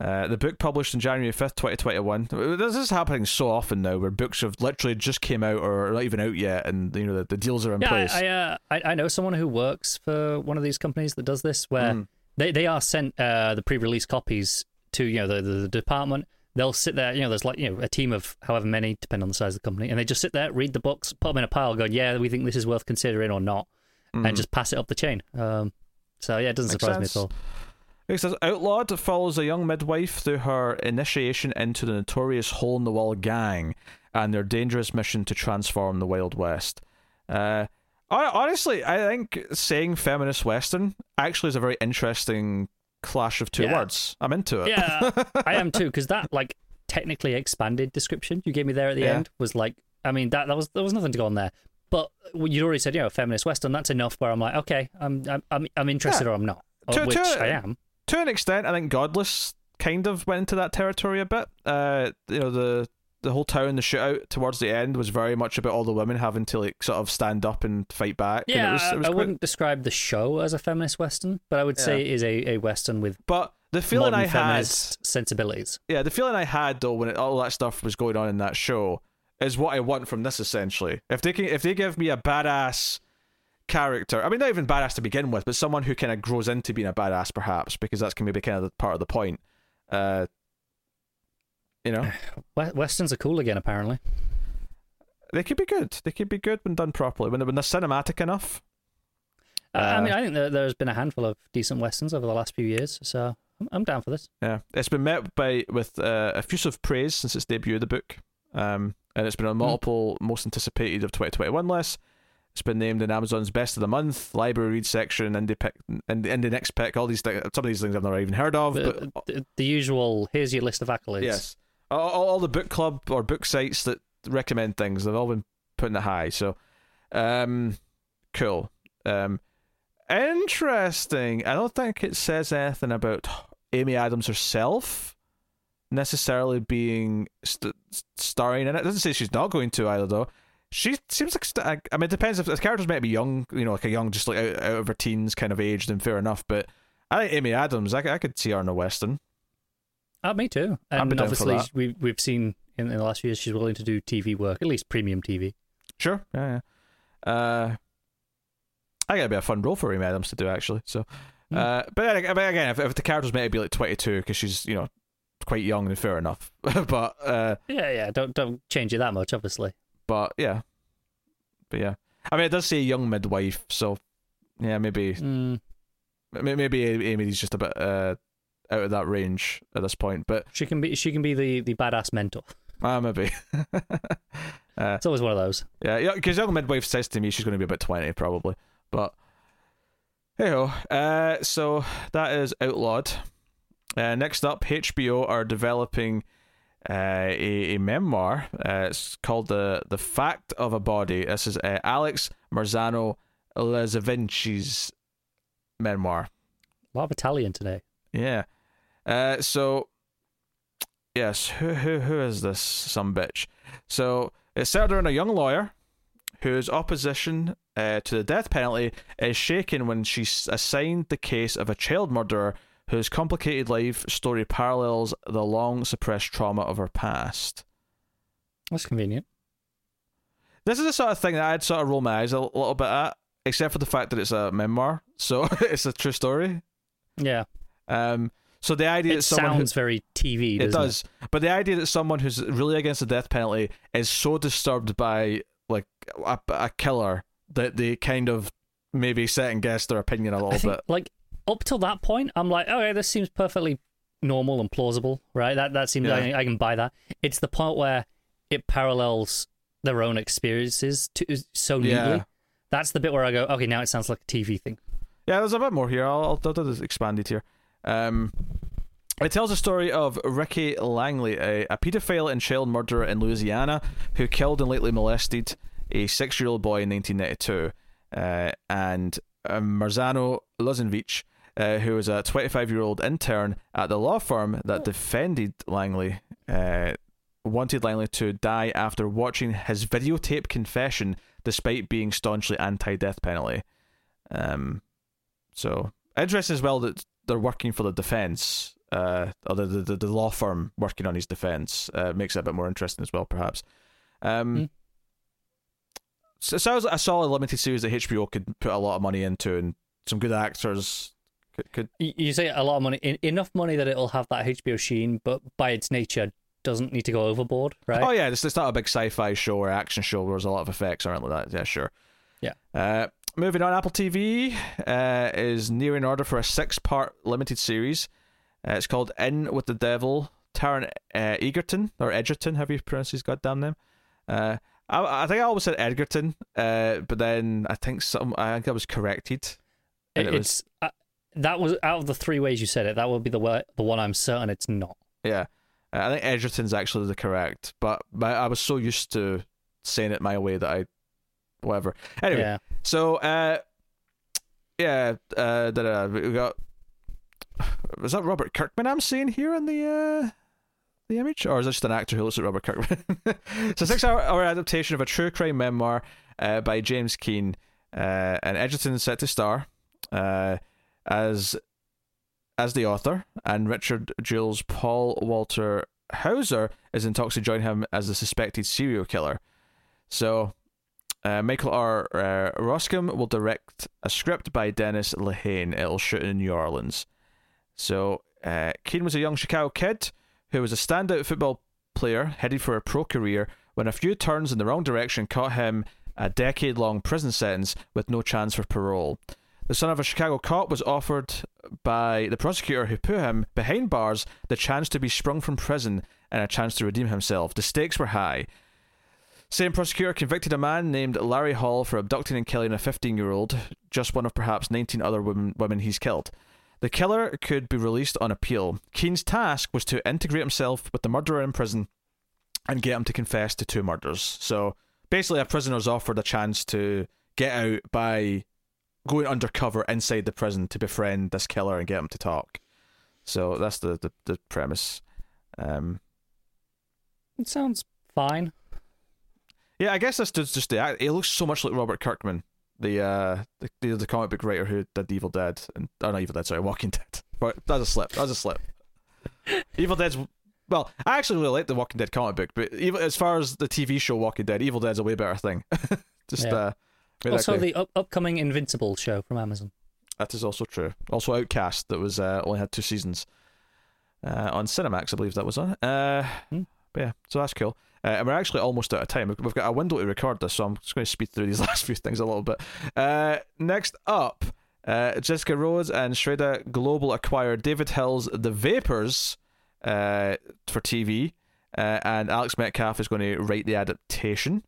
The book published on January 5th, 2021. This is happening so often now, where books have literally just came out or not even out yet, and you know the deals are in place. I know someone who works for one of these companies that does this, where they are sent the pre-release copies to the department. They'll sit there, there's a team of however many, depending on the size of the company, and they just sit there, read the books, put them in a pile, going, yeah, we think this is worth considering or not, and just pass it up the chain. So yeah, it doesn't surprise me at all. It says, Outlawed follows a young midwife through her initiation into the notorious hole-in-the-wall gang and their dangerous mission to transform the Wild West. Honestly, I think saying feminist Western actually is a very interesting clash of two words. I'm into it. Yeah, I am too, because that technically expanded description you gave me there at the end was there was nothing to go on there. But you'd already said, feminist Western, that's enough where I'm like, okay, I'm interested or I'm not, I am. To an extent, I think Godless kind of went into that territory a bit. The whole town, the shootout towards the end was very much about all the women having to sort of stand up and fight back. Yeah, and it was I wouldn't describe the show as a feminist Western, but I would say it is a Western with modern feminist sensibilities. Yeah, the feeling I had though when all that stuff was going on in that show is what I want from this essentially. If they give me a badass character, I mean not even badass to begin with, but someone who kind of grows into being a badass perhaps, because that's maybe kind of part of the point. Westerns are cool again apparently. They could be good when done properly, when they're cinematic enough. I think there's been a handful of decent Westerns over the last few years, so I'm down for this. Yeah, it's been met with effusive praise since its debut of the book, and it's been on multiple most anticipated of 2021 lists. It's been named in Amazon's Best of the Month, Library Read section, Indie Next Pick, all these things. Some of these things I've never even heard of. The usual, here's your list of accolades. Yes. All the book club or book sites that recommend things, they've all been putting it high. So, cool. Interesting. I don't think it says anything about Amy Adams herself necessarily being starring in it. It doesn't say she's not going to either, though. She seems like, I mean, it depends if the characters might be young, just out of her teens kind of age, then fair enough. But I think Amy Adams, I could see her in a Western. Me too. And obviously, we've seen in the last few years, she's willing to do TV work, at least premium TV. Sure. Yeah. I gotta be a fun role for Amy Adams to do, actually. So, but again, if the characters might be 22, because she's, quite young, then fair enough. But, Don't change it that much, obviously. But yeah. I mean, it does say young midwife, so yeah, maybe Amy's just a bit out of that range at this point. But she can be the badass mentor. Maybe. It's always one of those. Yeah, because young midwife says to me she's going to be about 20 probably. But hey-ho. So that is Outlawed. Next up, HBO are developing a memoir. It's called The Fact of a Body. This is Alex Marzano-Lezevich's memoir. A lot of Italian today. Yeah. So, yes, who is this some bitch? So, it's centered around a young lawyer whose opposition to the death penalty is shaken when she assigned the case of a child murderer whose complicated life story parallels the long-suppressed trauma of her past. That's convenient. This is the sort of thing that I'd sort of roll my eyes a little bit at, except for the fact that it's a memoir, so it's a true story. Yeah. So the idea that someone... It sounds very TV, doesn't it? It does. But the idea that someone who's really against the death penalty is so disturbed by, a killer that they kind of maybe second guess their opinion a little bit. Like, up till that point, I'm like, okay, this seems perfectly normal and plausible, right? That seems like I can buy that. It's the part where it parallels their own experiences so neatly. Yeah. That's the bit where I go, okay, now it sounds like a TV thing. Yeah, there's a bit more here. I'll do this expanded here. It tells the story of Ricky Langley, a pedophile and child murderer in Louisiana who killed and lately molested a 6-year-old boy in 1992. And Marzano Lozenvich, who was a 25-year-old intern at the law firm that defended Langley, wanted Langley to die after watching his videotape confession despite being staunchly anti-death penalty. So, interesting as well that they're working for the defense, or the law firm working on his defense. Makes it a bit more interesting as well, perhaps. So it was a solid limited series that HBO could put a lot of money into, and some good actors. Could you say a lot of money? Enough money that it'll have that HBO sheen, but by its nature doesn't need to go overboard, right? Oh yeah, it's not a big sci-fi show or action show where there's a lot of effects or anything like that. Yeah, sure. Yeah. Moving on, Apple TV is nearing order for a 6-part limited series. It's called In With The Devil. Taron Egerton, or Edgerton, have you pronounced his goddamn name? I think I always said Edgerton, but then I think I was corrected. That was out of the three ways you said it. That would be the one I'm certain it's not. Yeah, I think Edgerton's actually the correct, but I was so used to saying it my way that whatever. Anyway, yeah. So we got, was that Robert Kirkman I'm seeing here in the image, or is it just an actor who looks like Robert Kirkman? So 6-hour adaptation of a true crime memoir by James Keane, and Edgerton is set to star as the author, and Richard Jewell's Paul Walter Hauser is in talks to join him as the suspected serial killer. So Michael R. Roskam will direct a script by Dennis Lehane. It'll shoot in New Orleans. So Keane was a young Chicago kid who was a standout football player headed for a pro career when a few turns in the wrong direction caught him a decade-long prison sentence with no chance for parole. The son of a Chicago cop was offered by the prosecutor who put him behind bars the chance to be sprung from prison and a chance to redeem himself. The stakes were high. Same prosecutor convicted a man named Larry Hall for abducting and killing a 15-year-old, just one of perhaps 19 other women he's killed. The killer could be released on appeal. Keane's task was to integrate himself with the murderer in prison and get him to confess to 2 murders. So basically a prisoner's offered a chance to get out by going undercover inside the prison to befriend this killer and get him to talk. So that's the premise. It sounds fine. Yeah, I guess this dude's just he looks so much like Robert Kirkman, the comic book writer who did Evil Dead Walking Dead. But that's a slip. Evil Dead's, well, I actually really like the Walking Dead comic book, but as far as the TV show Walking Dead, Evil Dead's a way better thing. Also the upcoming Invincible show from Amazon. That is also true. Also Outcast, that was only had 2 seasons on Cinemax, I believe that was on. But yeah, so that's cool. And we're actually almost out of time. We've got a window to record this, so I'm just going to speed through these last few things a little bit. Next up, Jessica Rhodes and Shraddha Global acquire David Hill's The Vapors for TV, and Alex Metcalf is going to write the adaptation.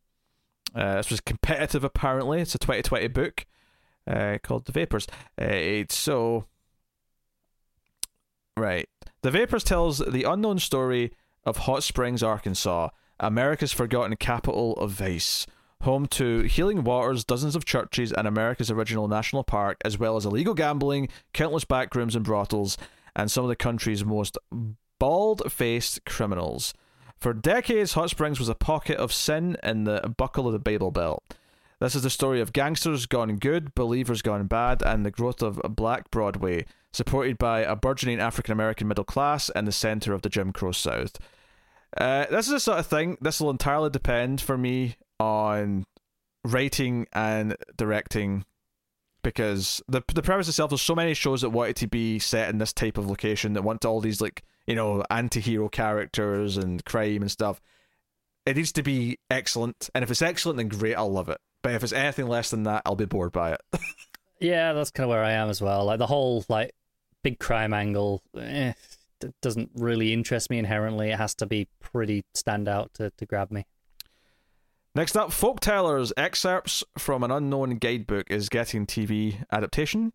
This was competitive, apparently. It's a 2020 book called The Vapors. The Vapors tells the unknown story of Hot Springs, Arkansas, America's forgotten capital of vice, home to healing waters, dozens of churches, and America's original national park, as well as illegal gambling, countless backrooms and brothels, and some of the country's most bald-faced criminals. For decades, Hot Springs was a pocket of sin in the buckle of the Bible Belt. This is the story of gangsters gone good, believers gone bad, and the growth of Black Broadway, supported by a burgeoning African-American middle class in the center of the Jim Crow South. This is the sort of thing, this will entirely depend for me on writing and directing, because the premise itself, there's so many shows that want it to be set in this type of location, that want all these anti-hero characters and crime and stuff. It needs to be excellent, and if it's excellent, then great, I'll love it. But if it's anything less than that, I'll be bored by it. Yeah, that's kind of where I am as well. Like the whole like big crime angle doesn't really interest me inherently. It has to be pretty standout to grab me. Next up, Folktellers, excerpts from an unknown guidebook, is getting TV adaptation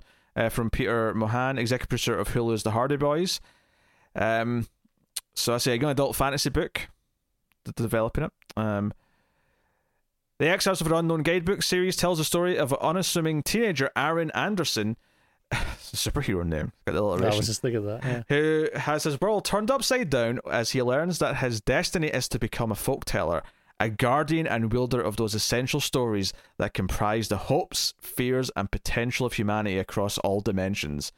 from Peter Mohan, executive producer of Hulu's The Hardy Boys. So I say, an adult fantasy book, developing it. The excerpts of an unknown guidebook series tells the story of an unassuming teenager, Aaron Anderson, superhero name, got the alliteration. I was just thinking that. Yeah. Who has his world turned upside down as he learns that his destiny is to become a folkteller, a guardian and wielder of those essential stories that comprise the hopes, fears, and potential of humanity across all dimensions.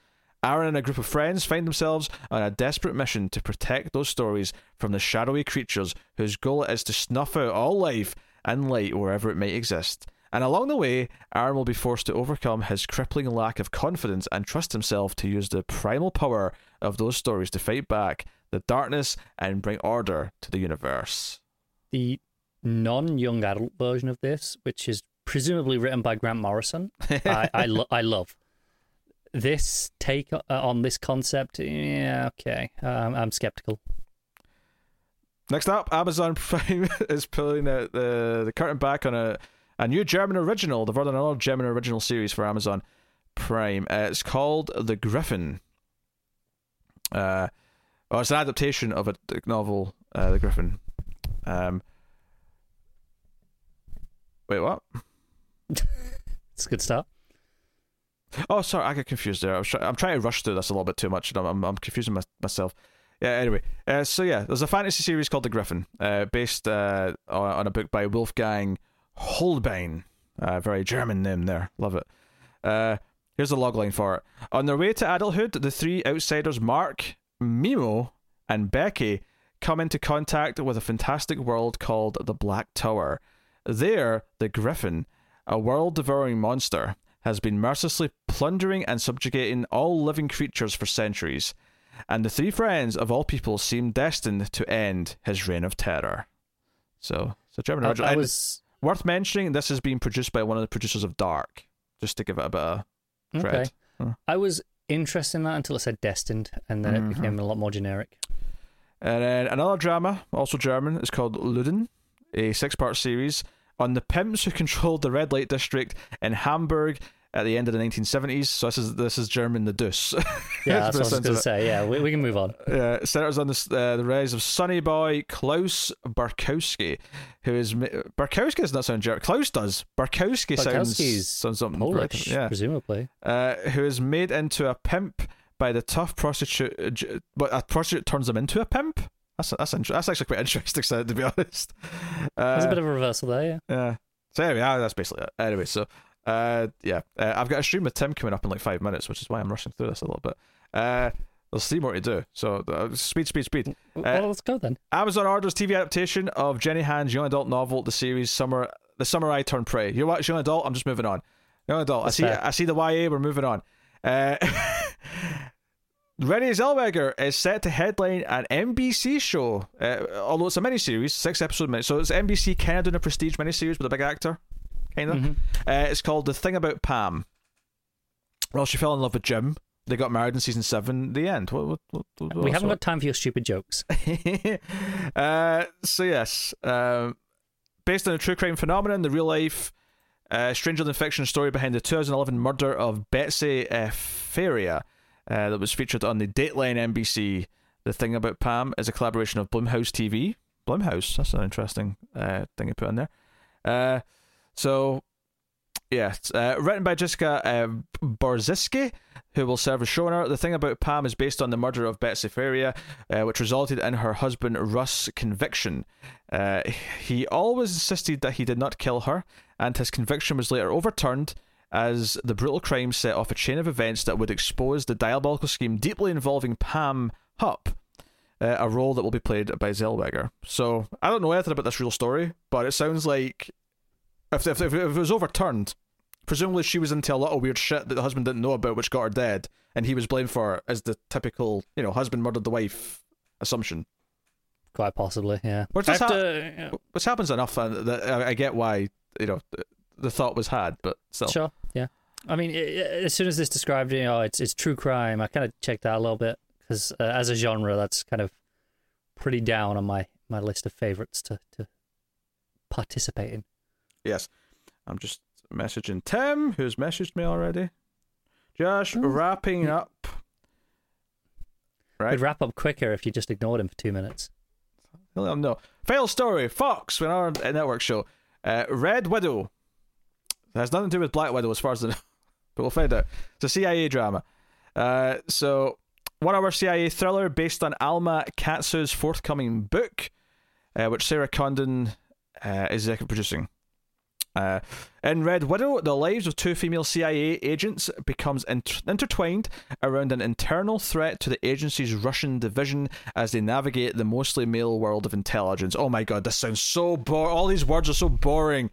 Aaron and a group of friends find themselves on a desperate mission to protect those stories from the shadowy creatures whose goal it is to snuff out all life and light wherever it may exist. And along the way, Aaron will be forced to overcome his crippling lack of confidence and trust himself to use the primal power of those stories to fight back the darkness and bring order to the universe. The non-young adult version of this, which is presumably written by Grant Morrison, I love. This take on this concept, yeah, okay. I'm skeptical. Next up, Amazon Prime is pulling out the curtain back on a new German original. They've ordered another German original series for Amazon Prime. It's called The Griffin. It's an adaptation of a novel, The Griffin. Wait, what? It's a good start. Oh, sorry, I got confused there. I'm trying to rush through this a little bit too much, and I'm confusing myself. Yeah. Anyway, there's a fantasy series called The Griffin, based on a book by Wolfgang Holbein. Very German name there. Love it. Here's the logline for it. On their way to adulthood, the three outsiders Mark, Mimo, and Becky come into contact with a fantastic world called the Black Tower. There, the Griffin, a world-devouring monster, has been mercilessly plundering and subjugating all living creatures for centuries, and the three friends of all people seem destined to end his reign of terror. So, German original. Worth mentioning, this is being produced by one of the producers of Dark, just to give it a bit of credit. Okay. I was interested in that until it said destined, and then it became a lot more generic. And then another drama, also German, is called Luden, a six-part series on the pimps who controlled the red light district in Hamburg at the end of the 1970s. So this is German, the Deuce. Yeah, that's what I was going to say. Yeah, we can move on. Centers on the rise of Sonny Boy Klaus Barkowski, who is... Barkowski does not sound German. Klaus does. Barkowski sounds something Polish, right, yeah. Presumably. Who is made into a pimp by the tough prostitute... But a prostitute turns him into a pimp? That's actually quite interesting, so, to be honest. There's a bit of a reversal there, yeah. So anyway, that's basically it. Anyway, so, I've got a stream with Tim coming up in like 5 minutes, which is why I'm rushing through this a little bit. There's three more to do, so speed. Well, let's go then. Amazon orders TV adaptation of Jenny Hand's young adult novel, the series The Summer I Turned Prey. You watch Young Adult? I'm just moving on. Young Adult, that's fair. I see the YA, we're moving on. Renée Zellweger is set to headline an NBC show, although it's a miniseries, 6-episode miniseries. So it's NBC kind of doing a prestige miniseries with a big actor, kind of. It's called The Thing About Pam. Well, she fell in love with Jim. They got married in season 7. The end. We haven't got time for your stupid jokes. Based on a true crime phenomenon, the real life stranger than fiction story behind the 2011 murder of Betsy Faria. That was featured on the Dateline NBC. The Thing About Pam is a collaboration of Blumhouse TV. Blumhouse, that's an interesting thing to put in there. Written by Jessica Borziski, who will serve as showrunner. The Thing About Pam is based on the murder of Betsy Faria, which resulted in her husband Russ' conviction. He always insisted that he did not kill her, and his conviction was later overturned, as the brutal crime set off a chain of events that would expose the diabolical scheme deeply involving Pam Hupp, a role that will be played by Zellweger. So, I don't know anything about this real story, but it sounds like if it was overturned, presumably she was into a lot of weird shit that the husband didn't know about, which got her dead, and he was blamed for it, as the typical, husband murdered the wife assumption. Quite possibly, yeah. Which happens enough that I get why, the thought was had, but still. Sure, yeah. I mean, as soon as it's described, you know, it's true crime. I kind of checked that a little bit because as a genre, that's kind of pretty down on my list of favorites to participate in. Yes. I'm just messaging Tim, who's messaged me already. Josh, wrapping up. Right. We'd wrap up quicker if you just ignored him for 2 minutes. No. Fail story. Fox, when our network show. Red Widow. That has nothing to do with Black Widow as far as I know. But we'll find out. It's a CIA drama. So, 1 hour CIA thriller based on Alma Katsu's forthcoming book, which Sarah Condon is executive producing. In Red Widow, the lives of two female CIA agents becomes intertwined around an internal threat to the agency's Russian division as they navigate the mostly male world of intelligence. Oh my god, this sounds so boring. All these words are so boring.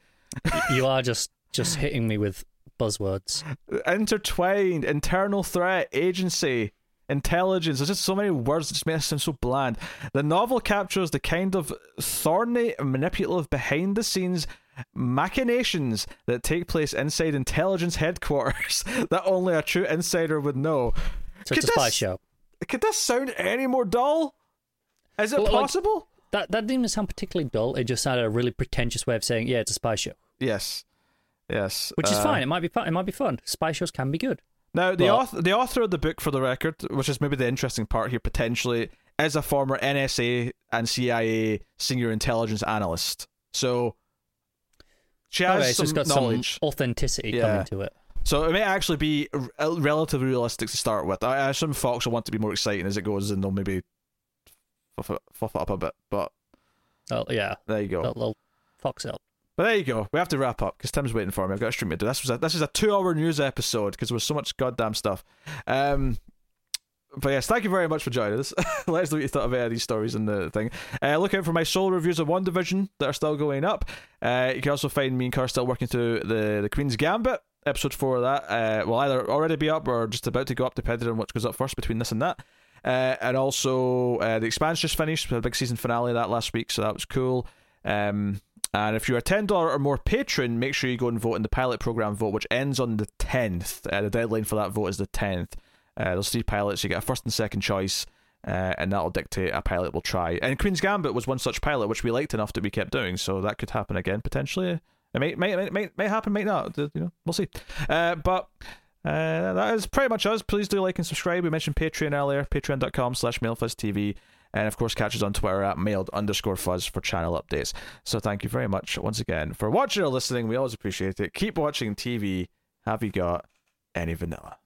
You are just hitting me with buzzwords. Intertwined, internal threat, agency, intelligence. There's just so many words that just make us sound so bland. The novel captures the kind of thorny, manipulative, behind-the-scenes machinations that take place inside intelligence headquarters that only a true insider would know. So it's a spy show. Could this sound any more dull? Is it possible? Like, that didn't even sound particularly dull. It just sounded a really pretentious way of saying, yeah, it's a spy show. Yes. Which is fine. It might be fun. Spy shows can be good. Now, the author of the book, for the record, which is maybe the interesting part here, potentially, is a former NSA and CIA senior intelligence analyst. So she has some knowledge. Some authenticity coming to it. So it may actually be relatively realistic to start with. I assume Fox will want to be more exciting as it goes, and they'll maybe fluff it up a bit. But there you go. They'll Fox it up. But there you go. We have to wrap up because Tim's waiting for me. I've got a stream to do. This is a 2 hour news episode because there was so much goddamn stuff. But yes, thank you very much for joining us. Let us know what you thought of any of these stories and the thing. Look out for my solo reviews of WandaVision that are still going up. You can also find me and Carl still working through the Queen's Gambit. Episode 4 of that will either already be up or just about to go up, depending on what goes up first between this and that. And also, The Expanse just finished. We had a big season finale of that last week, so that was cool. And if you're a $10 or more patron, make sure you go and vote in the pilot program vote, which ends on the 10th. The deadline for that vote is the 10th. There's 3 pilots. You get a first and second choice, and that'll dictate a pilot we'll try. And Queen's Gambit was one such pilot, which we liked enough that we kept doing. So that could happen again potentially. It may happen, may not. You know, we'll see. But that is pretty much us. Please do like and subscribe. We mentioned Patreon earlier. Patreon.com/MailFuzzTV, and of course catch us on Twitter at mailed_fuzz for channel updates. So thank you very much once again for watching or listening. We always appreciate it. Keep watching TV. Have you got any vanilla?